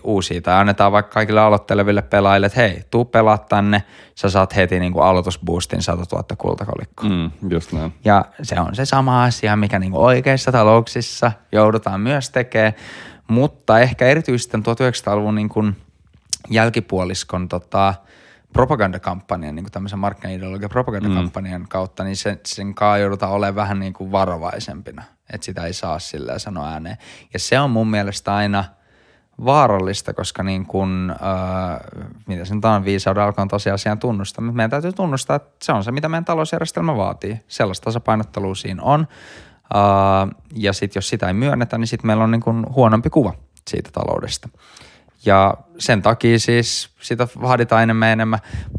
uusia tai annetaan vaikka kaikille aloitteleville pelaajille, että hei, tuu pelaa tänne, sä saat heti niin kuin aloitusboostin 100 000 kultakolikkoa. Just näin. Ja se on se sama asia, mikä niin kuin oikeissa talouksissa joudutaan myös tekemään, mutta ehkä erityisesti 1900-luvun niin kuin jälkipuoliskon propagandakampanjan, niin kuin tämmöisen markkinaideologian propagandakampanjan kautta, niin sen kaa joudutaan olemaan vähän niin kuin varovaisempina, että sitä ei saa silleen sanoa ääneen. Ja se on mun mielestä aina vaarallista, koska niin kuin, mitä se nyt on, viisauden alkoon tosiasiaan tunnustaa, mutta meidän täytyy tunnustaa, että se on se, mitä meidän talousjärjestelmä vaatii. Sellaista tasapainottelua siinä on, ja sitten jos sitä ei myönnetä, niin sitten meillä on niin kuin huonompi kuva siitä taloudesta. Ja sen takia siis sitä vaaditaan enemmän,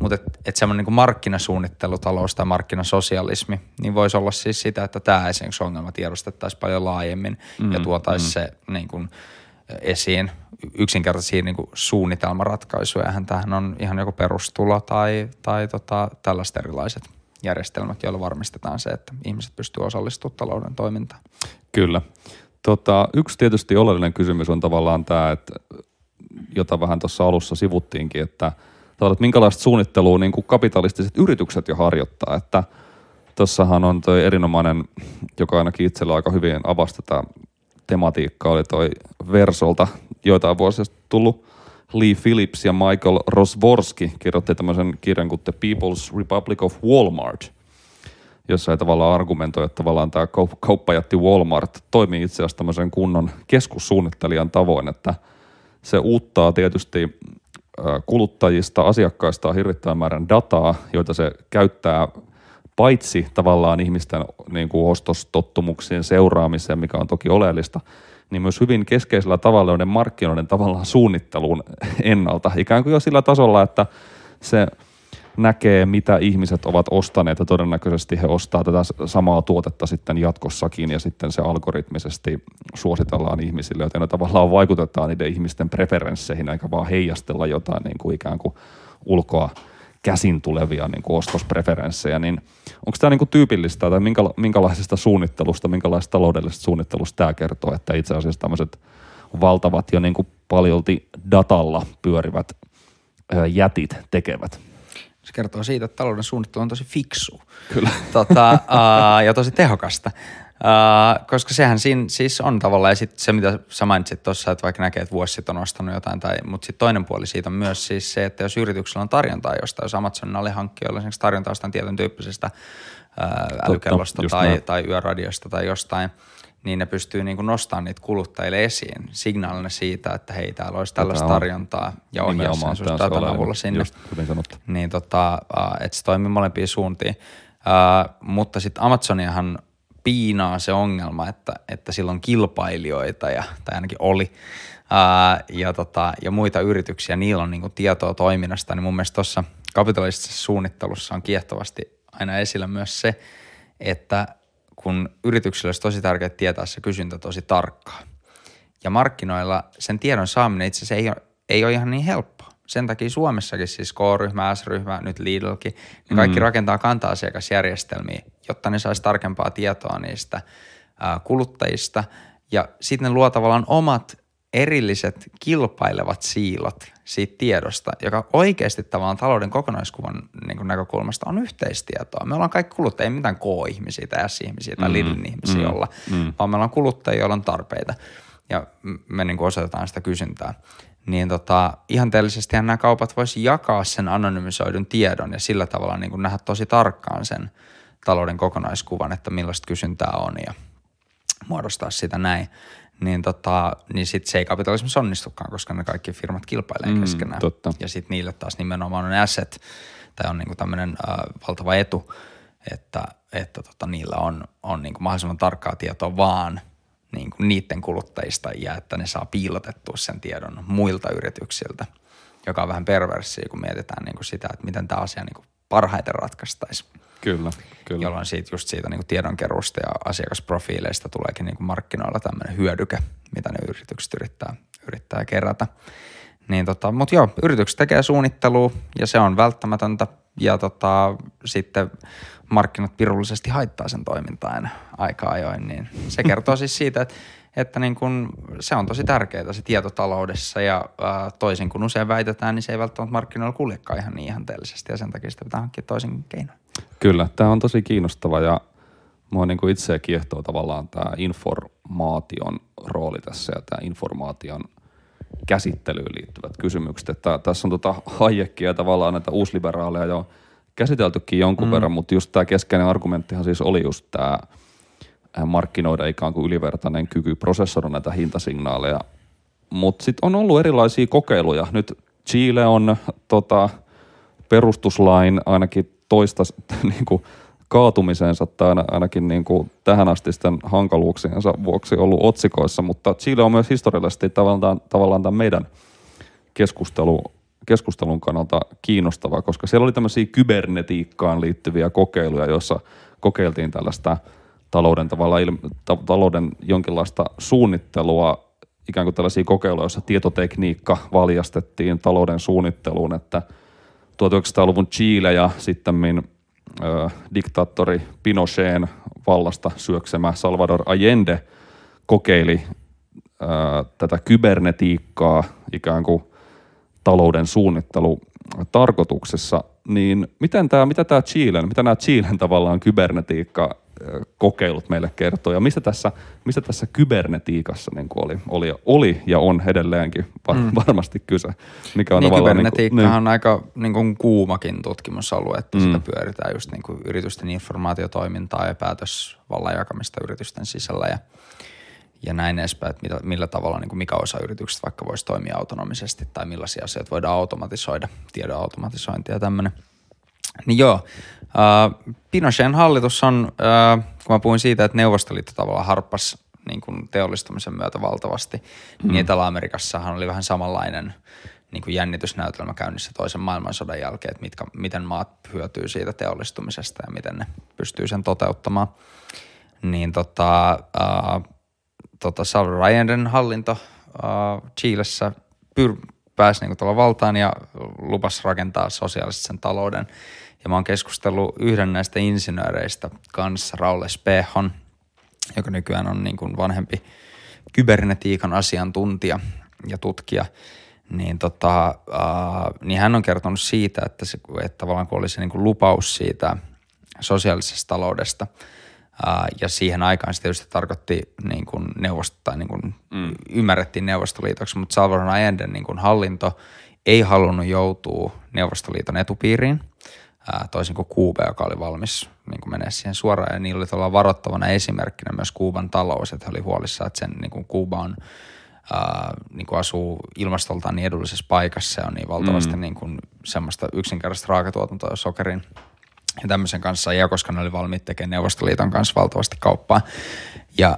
mutta että semmoinen niin markkinasuunnittelutalous tai markkinasosialismi, niin voisi olla siis sitä, että tämä esimerkiksi ongelma tiedostettaisiin paljon laajemmin ja tuotaisiin se niin kuin esiin yksinkertaisia niin kuin suunnitelmaratkaisuja. Tämähän on ihan joku perustulo tai tällaiset erilaiset järjestelmät, joilla varmistetaan se, että ihmiset pystyy osallistumaan talouden toimintaan. Kyllä. Yksi tietysti oleellinen kysymys on tavallaan tämä, että, jota vähän tuossa alussa sivuttiinkin, että minkälaista suunnittelua niin kuin kapitalistiset yritykset jo harjoittaa, että tuossahan on toi erinomainen, joka ainakin itsellä aika hyvin avasi tätä tematiikkaa, oli toi Versolta joitain vuosia tullut Lee Phillips ja Michael Rosworski kirjoitti tämmöisen kirjan kuin The People's Republic of Walmart, jossa ei tavallaan argumentoi, että tavallaan tämä kauppajätti Walmart toimii itse asiassa tämmöisen kunnon keskussuunnittelijan tavoin, että se uuttaa tietysti kuluttajista, asiakkaista hirvittävän määrän dataa, joita se käyttää paitsi tavallaan ihmisten niin kuin ostostottumuksien seuraamiseen, mikä on toki oleellista, niin myös hyvin keskeisellä tavalla joiden markkinoiden tavallaan suunnitteluun ennalta. Ikään kuin jo sillä tasolla, että se näkee, mitä ihmiset ovat ostaneet ja todennäköisesti he ostaa tätä samaa tuotetta sitten jatkossakin ja sitten se algoritmisesti suositellaan ihmisille, joten ne tavallaan vaikutetaan niiden ihmisten preferensseihin eikä vaan heijastella jotain niin kuin ikään kuin ulkoa käsin tulevia niin kuin ostospreferenssejä, niin onko tämä niin kuin tyypillistä tai minkälaisesta suunnittelusta, minkälaisesta taloudellisesta suunnittelusta tämä kertoo, että itse asiassa tämmöiset valtavat ja niin kuin paljolti datalla pyörivät jätit tekevät? Se kertoo siitä, että talouden suunnittelu on tosi fiksu. Kyllä. Ja tosi tehokasta, koska sehän siinä siis on tavallaan, ja sitten se mitä sä mainitsit tuossa, että vaikka näkee, että vuosi sitten on ostanut jotain, mutta sitten toinen puoli siitä on myös siis se, että jos yrityksellä on tarjontaa jostain, jos Amazonilla oli hankkijoilla esimerkiksi tarjontaa jostain tietyn tyyppisestä älykellosta tai yöradiosta tai jostain, niin ne pystyy niin kuin nostamaan niitä kuluttajille esiin signaalina siitä, että hei, täällä olisi tällaista tarjontaa ja ohjaa sen susta datan avulla sinne. Just, hyvin sanottu. Niin että se toimii molempiin suuntiin. Mutta sitten Amazoniahan piinaa se ongelma, että sillä on kilpailijoita, tai ainakin oli, ja muita yrityksiä, niillä on niin kuin tietoa toiminnasta, niin mun mielestä tuossa kapitalistisessa suunnittelussa on kiehtovasti aina esillä myös se, että kun yrityksillä olisi tosi tärkeää tietää se kysyntä tosi tarkkaan. Ja markkinoilla sen tiedon saaminen itse asiassa ei ole ihan niin helppoa. Sen takia Suomessakin siis K-ryhmä, S-ryhmä, nyt Lidlkin, ne kaikki rakentaa kanta-asiakasjärjestelmiä, jotta ne saisi tarkempaa tietoa niistä kuluttajista. Ja sitten ne luo tavallaan omat erilliset kilpailevat siilot siitä tiedosta, joka oikeasti tavallaan talouden kokonaiskuvan niin kuin näkökulmasta on yhteistietoa. Me ollaan kaikki kuluttajia, ei mitään K-ihmisiä tai S-ihmisiä tai Lidlin ihmisiä olla, vaan meillä on kuluttajia, joilla on tarpeita ja me niin kuin osoitetaan sitä kysyntää. Niin ihanteellisesti nämä kaupat voisi jakaa sen anonymisoidun tiedon ja sillä tavalla niin kuin nähdä tosi tarkkaan sen talouden kokonaiskuvan, että millaista kysyntää on ja muodostaa sitä näin. Niin sitten se ei kapitalismissa onnistukaan, koska ne kaikki firmat kilpailee keskenään. Totta. Ja sitten niille taas nimenomaan on asset, tai on niinku tämmöinen valtava etu, että niillä on niinku mahdollisimman tarkkaa tietoa vaan niinku niiden kuluttajista ja että ne saa piilotettua sen tiedon muilta yrityksiltä, joka on vähän perverssiä, kun mietitään niinku sitä, että miten tämä asia niinku parhaiten ratkaistaisiin. Kyllä, kyllä. Jolloin siitä niin kuin tiedonkeruusta ja asiakasprofiileista tuleekin niin kuin markkinoilla tämmöinen hyödyke, mitä ne yritykset yrittää kerätä. Mutta joo, yritykset tekee suunnittelua ja se on välttämätöntä ja sitten markkinat pirullisesti haittaa sen toimintaan aika ajoin. Niin se kertoo siis siitä, että niin kuin se on tosi tärkeää se tietotaloudessa ja toisin kuin usein väitetään, niin se ei välttämättä markkinoilla kuljekaan ihan niin ihanteellisesti ja sen takia sitä pitää hankkia toisin keinoin. Kyllä, tämä on tosi kiinnostava ja minua niin itseä kiehtoo tavallaan tämä informaation rooli tässä ja tämä informaation käsittelyyn liittyvät kysymykset. Että tässä on Hayekia tavallaan näitä uusliberaaleja jo käsiteltykin jonkun verran, mutta just tämä keskeinen argumenttihan siis oli just tämä markkinoida ikään kuin ylivertainen kyky prosessoida näitä hintasignaaleja. Mutta sitten on ollut erilaisia kokeiluja. Nyt Chile on perustuslain ainakin toista niinku kaatumisensa tai ainakin niinku tähän asti sitten hankaluuksiensa vuoksi ollut otsikoissa, mutta Chile on myös historiallisesti tavallaan tämän meidän keskustelun kannalta kiinnostavaa, koska siellä oli tämmöisiä kybernetiikkaan liittyviä kokeiluja, joissa kokeiltiin tällaista talouden jonkinlaista suunnittelua ikään kuin tällaisia kokeiluja, joissa tietotekniikka valjastettiin talouden suunnitteluun, että 1900-luvun Chile ja sitten diktaattori Pinochetin vallasta syöksemä Salvador Allende kokeili tätä kybernetiikkaa ikään kuin talouden suunnittelu tarkoituksessa, niin mitä nämä Chilen tavallaan kybernetiikka kokeilut meille kertoo ja mistä tässä kybernetiikassa niin oli ja on edelleenkin varmasti kyse. Mikä on niin kybernetiikkahan on aika niin kuin kuumakin tutkimusalue, että sitä pyöritään just niin kuin yritysten informaatiotoimintaa ja päätösvallan jakamista yritysten sisällä ja näin edespäin, että millä tavalla, niin kuin mikä osa yrityksistä vaikka voisi toimia autonomisesti tai millaisia asioita voidaan automatisoida, tiedon automatisointia ja tämmöinen. Niin joo, Pinochetin hallitus on, kun mä puhuin siitä, että Neuvostoliitto tavallaan harppasi niin kuin teollistumisen myötä valtavasti, niin Etelä-Amerikassahan oli vähän samanlainen niin kuin jännitysnäytelmä käynnissä toisen maailmansodan jälkeen, että miten maat hyötyy siitä teollistumisesta ja miten ne pystyy sen toteuttamaan. Niin Salvador Allenden hallinto Chilessä pääsi niin kuin tuolla valtaan ja lupasi rakentaa sosiaalisen talouden. Ja mä oon keskustellut yhden näistä insinööreistä kanssa, Raúl Espejón, joka nykyään on niin kuin vanhempi kybernetiikan asiantuntija ja tutkija. Niin hän on kertonut siitä, että tavallaan kun oli se niin kuin lupaus siitä sosiaalisesta taloudesta, ja siihen aikaan se tietysti tarkoitti niin kuin ymmärrettiin Neuvostoliitoksi, mutta Salvador Allenden niin kuin hallinto ei halunnut joutua Neuvostoliiton etupiiriin, toisin kuin Kuuba, joka oli valmis niin kuin menee siihen suoraan. Ja niillä oli tavallaan varoittavana esimerkkinä myös Kuuban talous, että he oli huolissaan, että sen niin kuin Kuuba on, niin kuin asuu ilmastoltaan niin edullisessa paikassa ja on niin valtavasti niin kuin semmoista yksinkertaista raakatuotantoa sokerin ja tämmöisen kanssa, ja koska ne oli valmiit tekemään Neuvostoliiton kanssa valtavasti kauppaa. Ja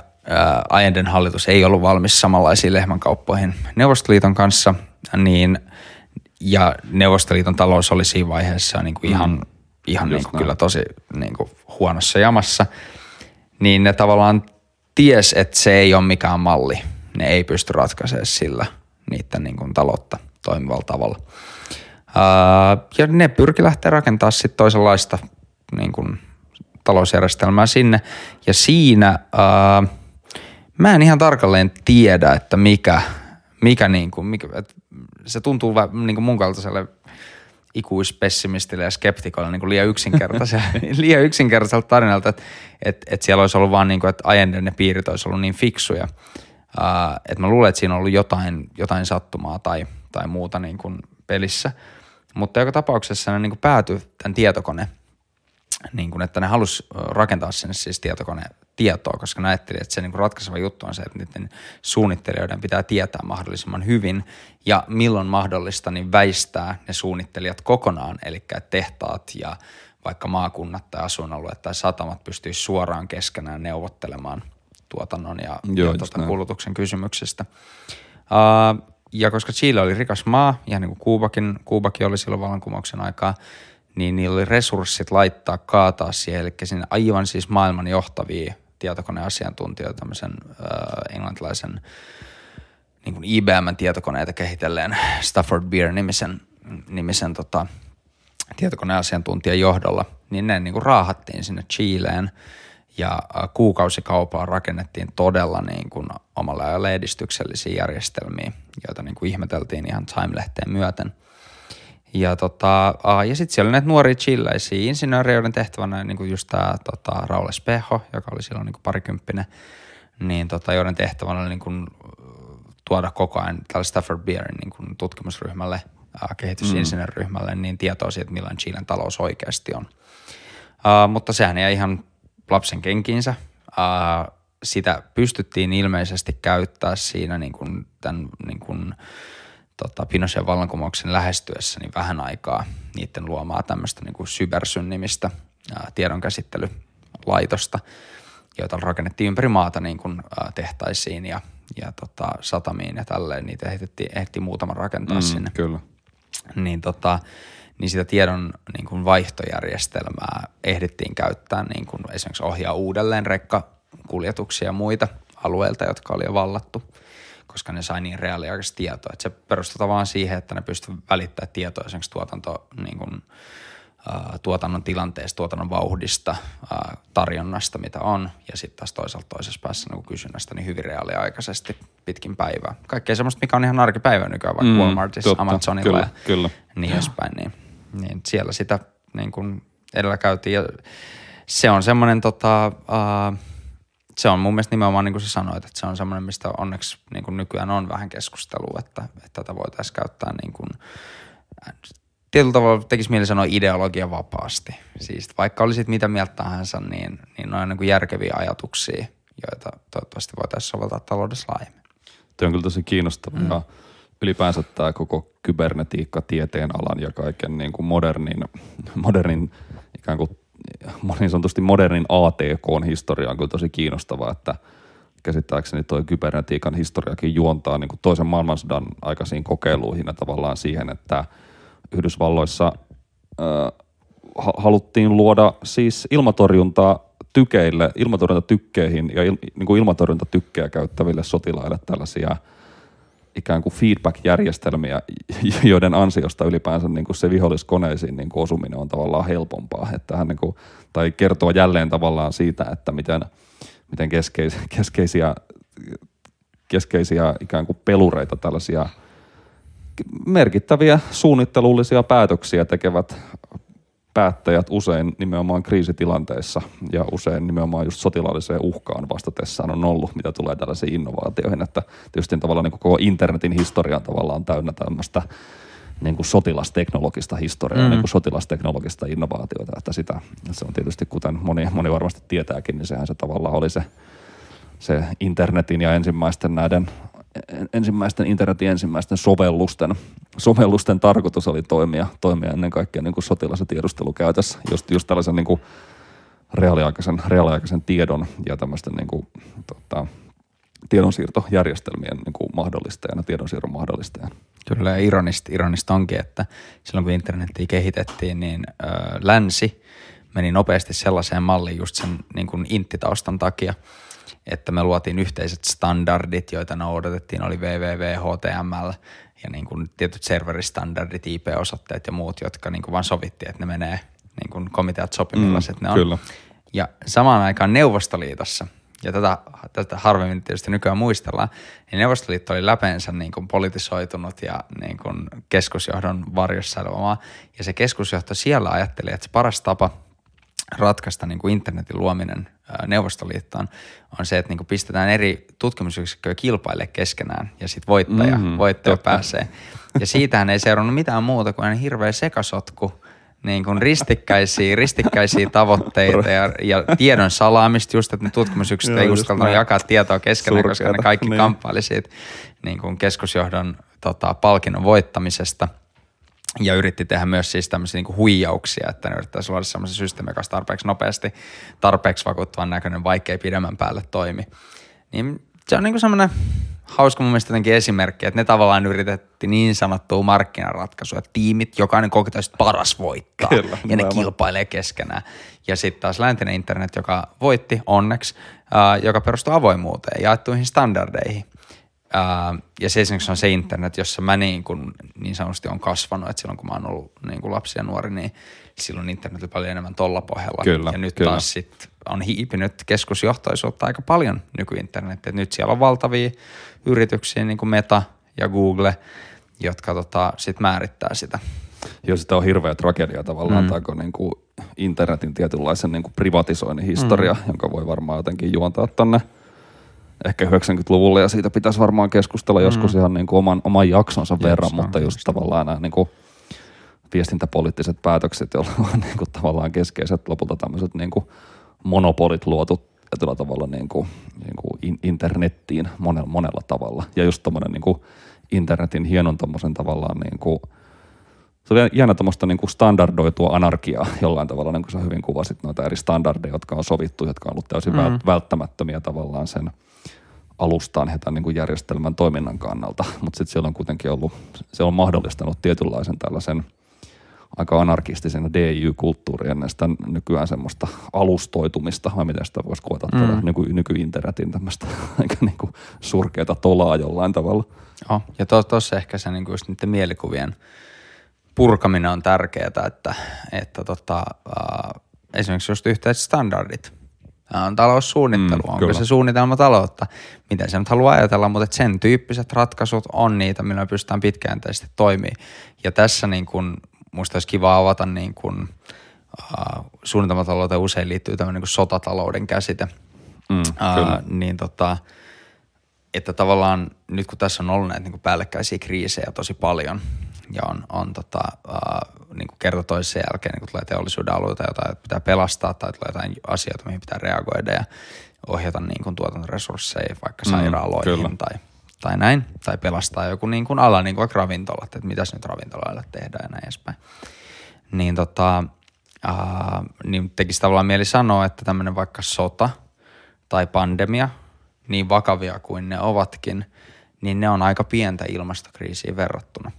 Allenden hallitus ei ollut valmis samanlaisiin lehmänkauppoihin Neuvostoliiton kanssa, niin, ja Neuvostoliiton talous oli siinä vaiheessa niin kuin ihan niin kuin kyllä tosi niin kuin huonossa jamassa, niin ne tavallaan ties, että se ei ole mikään malli. Ne ei pysty ratkaisemaan sillä niiden niin kuin taloutta toimivalla tavalla. Ja ne pyrki lähteä rakentamaan sitten toisenlaista niin kuin talousjärjestelmää sinne. Ja siinä mä en ihan tarkalleen tiedä, että mikä että se tuntuu niin kuin mun kaltaiselle ikuispessimistille ja skeptikolle niin kuin liian yksinkertaiselta tarinalta, että siellä olisi ollut vaan niin kuin, että Allenden ne piirit olisi ollut niin fiksuja. Että mä luulen, että siinä on ollut jotain sattumaa tai muuta niin kuin pelissä, mutta joka tapauksessa ne niin kuin päätyi tämän tietokone, niin kuin, että ne halusi rakentaa sinne siis tietoa, koska ne ajattelivat, että se niin kuin ratkaiseva juttu on se, että niiden suunnittelijoiden pitää tietää mahdollisimman hyvin ja milloin mahdollista niin väistää ne suunnittelijat kokonaan, eli tehtaat ja vaikka maakunnat tai asuinalueet tai satamat pystyy suoraan keskenään neuvottelemaan tuotannon ja kulutuksen kysymyksistä. Ja koska Chile oli rikas maa, ihan niin kuin Kuubakin oli silloin vallankumouksen aikaa, niin niillä oli resurssit kaataa siihen, eli sinne aivan siis maailman johtavia tietokoneasiantuntijoita, tämmöisen englantilaisen niin kuin IBM-tietokoneita kehitelleen Stafford Beer-nimisen tietokoneasiantuntijan johdolla, niin ne niin kuin raahattiin sinne Chileen. Ja kuukausikaupalla rakennettiin todella niin kuin omalla ajalla edistyksellisiä järjestelmiä, joita niin kuin ihmeteltiin ihan Time-lehteen myöten. Ja sitten siellä oli näitä nuoria chileisiä insinöörejä, joiden tehtävänä niin kuin just tämä Raúl Espejo, joka oli silloin niin kuin parikymppinen, niin joiden tehtävänä oli niin kuin tuoda koko ajan tälle Stafford Beerin niin kuin tutkimusryhmälle, kehitysinsinööriryhmälle, niin tietoa siitä, millainen Chilen talous oikeasti on. Mutta sehän ei ihan lapsen kenkiinsä. Sitä pystyttiin ilmeisesti käyttää siinä niin kuin tämän niin kuin Pinochetin vallankumouksen lähestyessä niin vähän aikaa niiden luomaa tämmöistä niin kuin Cybersyn-nimistä tiedonkäsittelylaitosta, joita rakennettiin ympäri maata niin kuin tehtaisiin ja satamiin ja tälleen. Niitä ehti muutama rakentaa sinne. Kyllä. Niin sitä tiedon niin kuin vaihtojärjestelmää ehdittiin käyttää niin kuin esimerkiksi ohjaa uudelleen rekkakuljetuksia ja muita alueilta, jotka oli jo vallattu, koska ne sai niin reaaliaikaisesti tietoa. Että se perustetaan vaan siihen, että ne pystyvät välittämään tietoa esimerkiksi tuotannon tilanteesta, tuotannon vauhdista, tarjonnasta, mitä on, ja sitten taas toisaalta toisessa päässä niin kysynnästä niin hyvin reaaliaikaisesti pitkin päivää. Kaikkea semmoista, mikä on ihan arkipäivää nykyään, vaikka Walmartissa, Amazonilla kyllä. Niin edespäin. Niin siellä sitä niin kuin edellä käytiin, ja se on semmoinen se on mun mielestä nimenomaan niin kuin sä sanoit, että se on semmoinen, mistä onneksi niin kuin nykyään on vähän keskustelua, että tätä voitaisiin käyttää niin kuin tietyllä tavalla tekisi mieli sanoa ideologia vapaasti. Siis vaikka olisit mitä mieltä tahansa, niin on niin kuin järkeviä ajatuksia, joita toivottavasti voitaisiin soveltaa taloudessa laajemmin. Tuo on kyllä tosi kiinnostavaa. Ylipäänsä tämä koko kybernetiikka, tieteen alan ja kaiken niin kuin modernin ikään kuin niin sanotusti modernin ATK:n historia on kyllä tosi kiinnostavaa, että käsittääkseni tuo kybernetiikan historiakin juontaa niin kuin toisen maailmansodan aikaisiin kokeiluihin ja tavallaan siihen, että Yhdysvalloissa haluttiin luoda siis ilmatorjuntatykkeihin ja niin kuin ilmatorjuntatykkejä käyttäville sotilaille tällaisia ikään kuin feedback-järjestelmiä, joiden ansiosta ylipäänsä niin kuin se viholliskoneisiin niin kuin osuminen on tavallaan helpompaa. Että hän niin kuin, tai kertoo jälleen tavallaan siitä, että miten keskeisiä ikään kuin pelureita tällaisia merkittäviä suunnittelullisia päätöksiä tekevät päättäjät usein nimenomaan kriisitilanteissa ja usein nimenomaan just sotilaalliseen uhkaan vastatessaan on ollut, mitä tulee tällaisiin innovaatioihin, että tietysti tavallaan niin koko internetin historia tavallaan täynnä tämmöistä niin kuin sotilasteknologista historiaa, niin kuin sotilasteknologista innovaatiota, että sitä, se on tietysti kuten moni varmasti tietääkin, niin sehän se tavallaan oli se internetin ja internetin ensimmäisten sovellusten tarkoitus oli toimia ennen kaikkea niin kuin sotilas- ja tiedustelukäytössä, just tällaisen niin kuin reaaliaikaisen tiedon ja tämmöisten niin kuin, tiedonsiirtojärjestelmien niin kuin mahdollistajana, tiedonsiirron mahdollistajana. Kyllä, ja ironista onkin, että silloin kun internetiä kehitettiin, niin länsi meni nopeasti sellaiseen malliin just sen niin kuin inttitaustan takia, että me luotiin yhteiset standardit, joita noudatettiin, oli www, HTML ja niin kuin tietyt serveristandardit, IP-osoitteet ja muut, jotka niin kuin vaan sovittiin, että ne menee niin kuin komiteat sopimillaiset ne on. Kyllä. Ja samaan aikaan Neuvostoliitossa, ja tätä harvemmin tietysti nykyään muistellaan, niin Neuvostoliitto oli läpeensä niin kuin politisoitunut ja niin kuin keskusjohdon varjossa oleva maa. Ja se keskusjohto siellä ajatteli, että se paras tapa ratkaista niin kuin internetin luominen Neuvostoliittoon on se, että niin kuin pistetään eri tutkimusyksikköjä kilpaille keskenään ja sitten voittaja pääsee. Ja siitähän ei seurannut mitään muuta kuin hirveä sekasotku, niin kuin ristikkäisiä tavoitteita ja tiedon salaamista just, että ne tutkimusyksiköt ei uskaltanut jakaa tietoa keskenään, koska ne kaikki kamppaili siitä niin kuin keskusjohdon palkinnon voittamisesta. Ja yritti tehdä myös siis tämmöisiä niinku huijauksia, että ne yrittäisi luoda semmoisen systeemi, joka olisi tarpeeksi nopeasti, tarpeeksi vakuuttavan näköinen, vaikkei pidemmän päälle toimi. Niin se on niinku semmoinen hauska mun mielestä jotenkin esimerkki, että ne tavallaan yritettiin niin sanottua markkinaratkaisua, tiimit, jokainen kokitaisi paras voittaa. Kyllä, ja ne kilpailee keskenään. Ja sitten taas läntinen internet, joka voitti onneksi, joka perustuu avoimuuteen, jaettuihin standardeihin. Ja se esimerkiksi on se internet, jossa mä niin sanotusti on kasvanut, että silloin kun mä oon ollut niin lapsi ja nuori, niin silloin internet oli paljon enemmän tolla pohjalla. Kyllä, ja nyt taas sit on hiipinyt keskusjohtoisuutta aika paljon nykyinternet. Et nyt siellä on valtavia yrityksiä niin kuin Meta ja Google, jotka sit määrittää sitä. Joo, sitä on hirveä tragedia tavallaan, tämä on niin kuin internetin tietynlaisen niin kuin privatisoinnin historia, jonka voi varmaan jotenkin juontaa tonne ehkä 90-luvulla, ja siitä pitäisi varmaan keskustella joskus ihan niin kuin oman jaksonsa verran, mutta just tavallaan nämä niin kuin viestintäpoliittiset päätökset, joilla on niin kuin tavallaan keskeiset lopulta tämmöiset niin kuin monopolit luotu tietyllä tavalla niin kuin internettiin monella tavalla. Ja just tommoinen niin kuin internetin hienon tommoisen tavallaan niin kuin, se oli jännä tämmöistä niin kuin standardoitua anarkiaa jollain tavalla, niin kuin sä hyvin kuvasit noita eri standardeja, jotka on sovittu, jotka on ollut täysin välttämättömiä tavallaan sen alustaan heidän niin kuin järjestelmän toiminnan kannalta, mutta sitten siellä on kuitenkin ollut, se on mahdollistanut tietynlaisen tällaisen aika anarkistisena DJ-kulttuuria näistä nykyään semmoista alustoitumista, vai miten sitä voisi koeta tätä nykyinternetin tämmöistä aika niinku surkeata tolaa jollain tavalla. Joo, ja tuossa ehkä se niinku just niiden mielikuvien purkaminen on tärkeää, että esimerkiksi just yhteiset standardit. Tämä on taloussuunnittelu, onko kyllä. Se suunnitelma taloutta, miten se nyt haluaa ajatella, mutta sen tyyppiset ratkaisut on niitä, millä me pystytään pitkäjänteisesti toimimaan. Ja tässä niin kun, musta olisi kiva avata niin kun, suunnitelmatalouteen usein liittyy tämmöinen niin sotatalouden käsite. Että tavallaan nyt kun tässä on ollut näitä niin kun päällekkäisiä kriisejä tosi paljon ja niin kuin kerta toisen jälkeen niin kuin tulee teollisuuden alueita, jotain pitää pelastaa tai tulee jotain asioita, mihin pitää reagoida ja ohjata niin kuin tuotantoresursseja vaikka sairaaloihin tai näin. Tai pelastaa joku niin kuin ala, niin kuin vaikka ravintolat, että mitäs nyt ravintolailla tehdään ja näin edespäin. Niin, niin tekisi tavallaan mieli sanoa, että tämmöinen vaikka sota tai pandemia, niin vakavia kuin ne ovatkin, niin ne on aika pientä ilmastokriisiin verrattuna.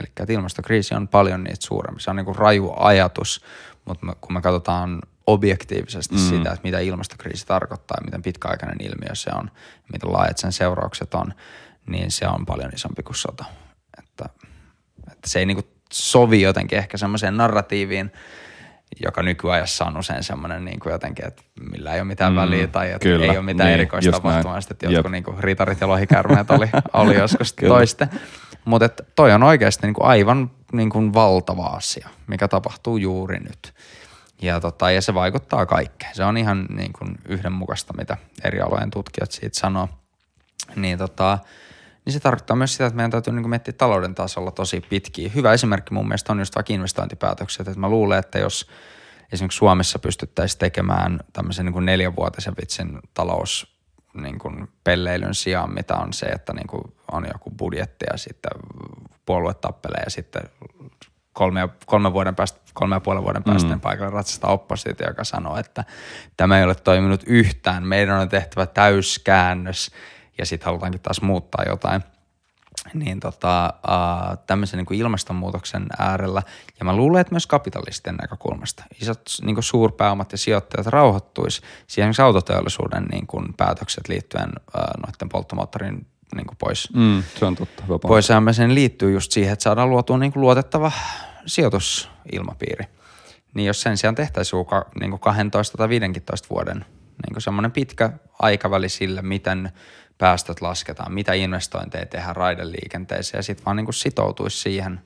Eli ilmastokriisi on paljon niitä suurempi. Se on niin kuin raju ajatus, mutta kun me katsotaan objektiivisesti sitä, että mitä ilmastokriisi tarkoittaa, miten pitkäaikainen ilmiö se on, miten laajat sen seuraukset on, niin se on paljon isompi kuin sota. Että se ei niin kuin sovi jotenkin ehkä semmoiseen narratiiviin, joka nykyajassa on usein semmoinen niin kuin jotenkin, että millä ei ole mitään väliä tai että kyllä, ei ole mitään niin, erikoistapahtumaa. Sitten jotkut niin kuin ritarit ja lohikärmeet oli joskus toisten. Mutta toi on oikeasti niinku aivan niinku valtava asia, mikä tapahtuu juuri nyt. Ja se vaikuttaa kaikkeen. Se on ihan niinku yhdenmukaista, mitä eri alojen tutkijat siitä sanoo. Niin se tarkoittaa myös sitä, että meidän täytyy niinku miettiä talouden tasolla tosi pitkiä. Hyvä esimerkki mun mielestä on just vaikka investointipäätökset. Et mä luulen, että jos esimerkiksi Suomessa pystyttäisiin tekemään tämmöisen niinku 4-vuotisen vitsin talous, niin kuin pelleilyn sijaan, mitä on se, että niin kuin on joku budjetti ja sitten puolue tappelee ja sitten 3,5 vuoden päästä paikalle ratsastaa oppositio, joka sanoo, että tämä ei ole toiminut yhtään, meidän on tehtävä täyskäännös ja sitten halutaankin taas muuttaa jotain. Niin tämmöisen niin kuin ilmastonmuutoksen äärellä, ja mä luulen, että myös kapitalistien näkökulmasta. Isot niin kuin suurpääomat ja sijoittajat rauhoittuisi. Siihen esimerkiksi autoteollisuuden niin kuin päätökset liittyen noiden polttomoottorin niin kuin pois. Se on totta. Pois ämmöiseen liittyy just siihen, että saadaan luotua niin kuin luotettava sijoitusilmapiiri. Niin jos sen sijaan tehtäisiin niin kuin 12 tai 15 vuoden niin kuin semmoinen pitkä aikaväli sille, miten päästöt lasketaan, mitä investointeja tehdään raideliikenteeseen ja sitten vaan niin kuin sitoutuisi siihen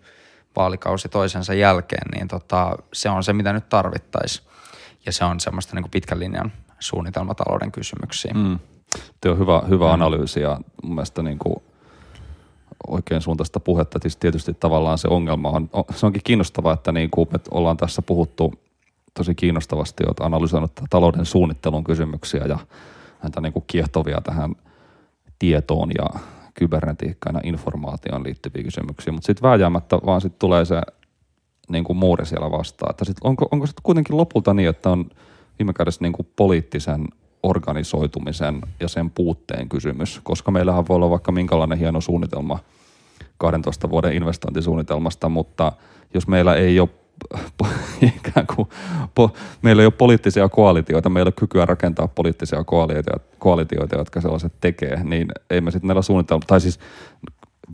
vaalikausi toisensa jälkeen, niin se on se, mitä nyt tarvittaisiin. Ja se on semmoista niin kuin pitkän linjan suunnitelmatalouden kysymyksiä. Tuo on hyvä analyysi ja mun mielestä niin kuin oikein suuntaista puhetta. Tietysti tavallaan se ongelma on, se onkin kiinnostavaa, että niin kuin me ollaan tässä puhuttu tosi kiinnostavasti, olet analysoinut talouden suunnittelun kysymyksiä ja näitä niin kuin kiehtovia tähän tietoon ja kybernetiikkaan ja informaatioon liittyviä kysymyksiä, mutta sitten vääjäämättä vaan sitten tulee se niin kuin muuri siellä vastaan, että sit onko sitten kuitenkin lopulta niin, että on viime kädessä niin kuin poliittisen organisoitumisen ja sen puutteen kysymys, koska meillähän voi olla vaikka minkälainen hieno suunnitelma 12 vuoden investointisuunnitelmasta, mutta jos meillä ei ole meillä ei ole poliittisia koalitioita, meillä ei ole kykyä rakentaa poliittisia koalitioita, jotka sellaiset tekee, niin ei me sitten näillä suunnitelmilla, tai siis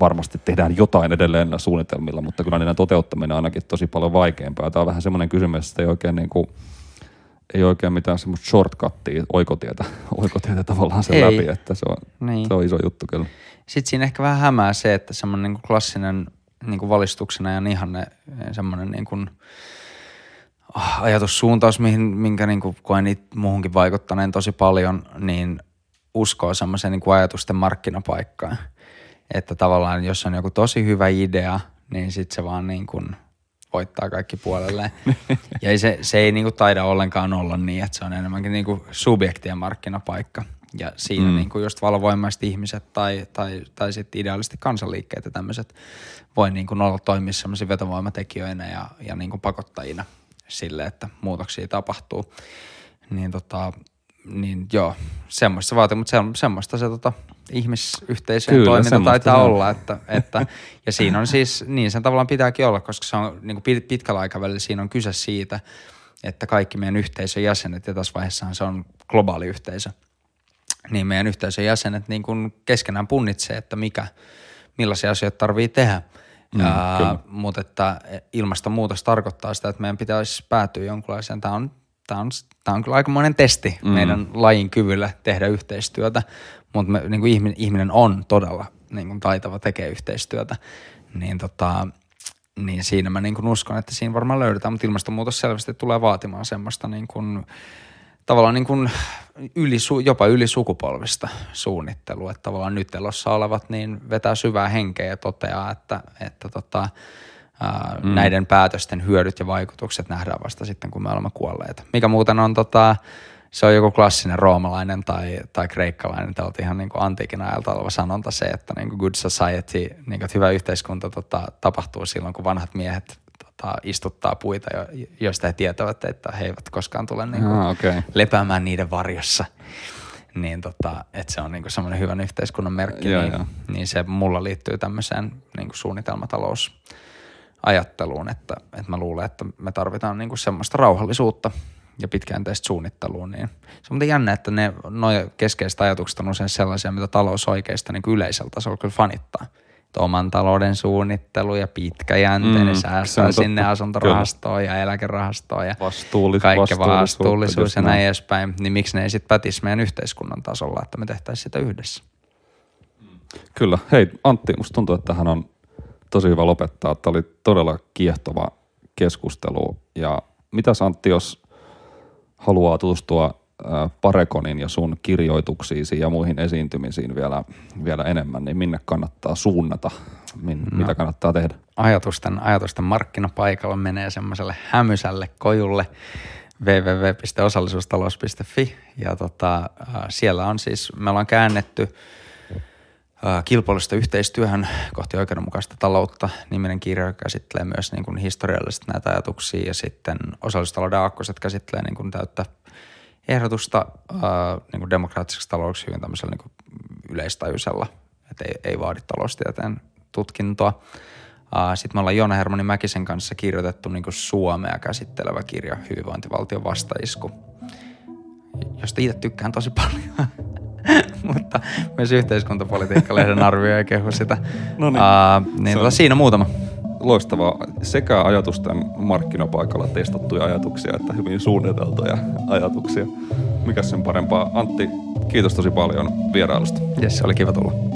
varmasti tehdään jotain edelleen näillä suunnitelmilla, mutta kyllä niiden toteuttaminen on ainakin tosi paljon vaikeampaa. Tämä on vähän semmoinen kysymys, että ei oikein mitään semmoista shortcuttia, oikotietä tavallaan sen läpi, että se on iso juttu kyllä. Sitten siinä ehkä vähän hämää se, että semmoinen niin kuin klassinen niin kuin valistuksena ja ihanne semmoinen niin kuin ajatussuuntaus, minkä niin kuin koen niitä muuhunkin vaikuttaneen tosi paljon, niin uskoo semmoiseen niin kuin ajatusten markkinapaikkaan. Että tavallaan jos on joku tosi hyvä idea, niin sitten se vaan niin kuin voittaa kaikki puolelleen. Ja se ei niin kuin taida ollenkaan olla niin, että se on enemmänkin niin kuin subjektien markkinapaikka. Ja siinä niin kuin just valovoimaiset ihmiset tai sitten ideaalisesti kansanliikkeet ja tämmöiset voi niin kuin olla toimia semmoisia vetovoimatekijöinä ja niin kuin pakottajina sille, että muutoksia tapahtuu. Niin niin joo, semmoista vaatii, mutta semmoista se ihmisyhteisöjen kyllä, toiminta taitaa olla. Että, ja siinä on siis, niin sen tavallaan pitääkin olla, koska se on niin kuin pitkällä aikavälillä siinä on kyse siitä, että kaikki meidän yhteisön jäsenet, ja tässä vaiheessahan se on globaali yhteisö, niin meidän yhteisön jäsenet niin kuin keskenään punnitsee, että millaisia asioita tarvitsee tehdä. Mutta että ilmastonmuutos tarkoittaa sitä, että meidän pitäisi päätyä jonkunlaiseen. Tämä on kyllä aikamoinen testi meidän lajin kyvyllä tehdä yhteistyötä, mutta niin ihminen on todella niin kuin taitava tekee yhteistyötä, niin siinä mä niin kuin uskon, että siinä varmaan löydetään, mutta ilmastonmuutos selvästi tulee vaatimaan semmoista niin kuin, tavallaan niin kuin jopa ylisukupolvista suunnittelua, että tavallaan nyt elossa olevat niin vetää syvää henkeä ja toteaa, että näiden päätösten hyödyt ja vaikutukset nähdään vasta sitten, kun me olemme kuolleita. Mikä muuten on, se on joku klassinen roomalainen tai kreikkalainen, tältä ihan niin kuin antiikin ajalta oleva sanonta se, että niin kuin good society, niin kuin, että hyvä yhteiskunta tapahtuu silloin, kun vanhat miehet istuttaa puita, joista he tietävät, että he eivät koskaan tule niin kuin lepäämään niiden varjossa. Niin että se on niinku semmoinen hyvän yhteiskunnan merkki, niin se mulla liittyy tämmöiseen niin kuin suunnitelmatalous ajatteluun, että mä luulen, että me tarvitaan niinku semmoista rauhallisuutta ja pitkäjänteistä suunnittelua. Niin. Se on muuten jännä, että nuo keskeiset ajatukset on usein sellaisia, mitä talousoikeista niin yleisellä tasolla kyllä fanittaa. Että oman talouden suunnittelu ja pitkäjänteinen säästää sinne asuntorahastoon ja eläkerahastoon ja kaikki vastuullisuus ja näin edespäin. Niin miksi ne ei sitten pätisi meidän yhteiskunnan tasolla, että me tehtäisiin sitä yhdessä? Kyllä. Hei Antti, musta tuntuu, että hän on tosi hyvä lopettaa. Tämä oli todella kiehtova keskustelu. Ja mitäs Antti, jos haluaa tutustua Parekonin ja sun kirjoituksiisi ja muihin esiintymisiin vielä enemmän, niin minne kannattaa suunnata? Mitä kannattaa tehdä? Ajatusten markkinapaikalla menee semmoiselle hämysälle kojulle www.osallisuustalous.fi ja siellä on siis, me ollaan käännetty kilpailusta yhteistyöhön kohti oikeudenmukaista taloutta. Niminen kirja käsittelee myös niin kuin historiallisesti näitä ajatuksia ja sitten osallistalouden aakkoset käsittelee niin kuin täyttä ehdotusta niin kuin demokraattiseksi taloudeksi hyvin tämmöisellä niin kuin yleistajuisella, että ei vaadi taloustieteen tutkintoa. Sitten me ollaan Joona Hermanni Mäkisen kanssa kirjoitettu niin kuin Suomea käsittelevä kirja Hyvinvointivaltion vastaisku, josta itse tykkään tosi paljon. Mutta myös Yhteiskuntapolitiikka-lehden arvioi ja kehu sitä. No niin. Siinä muutama. Loistavaa. Sekä ajatusten markkinapaikalla testattuja ajatuksia, että hyvin suunniteltuja ajatuksia. Mikäs sen parempaa. Antti, kiitos tosi paljon vierailusta. Jes, oli kiva tulla.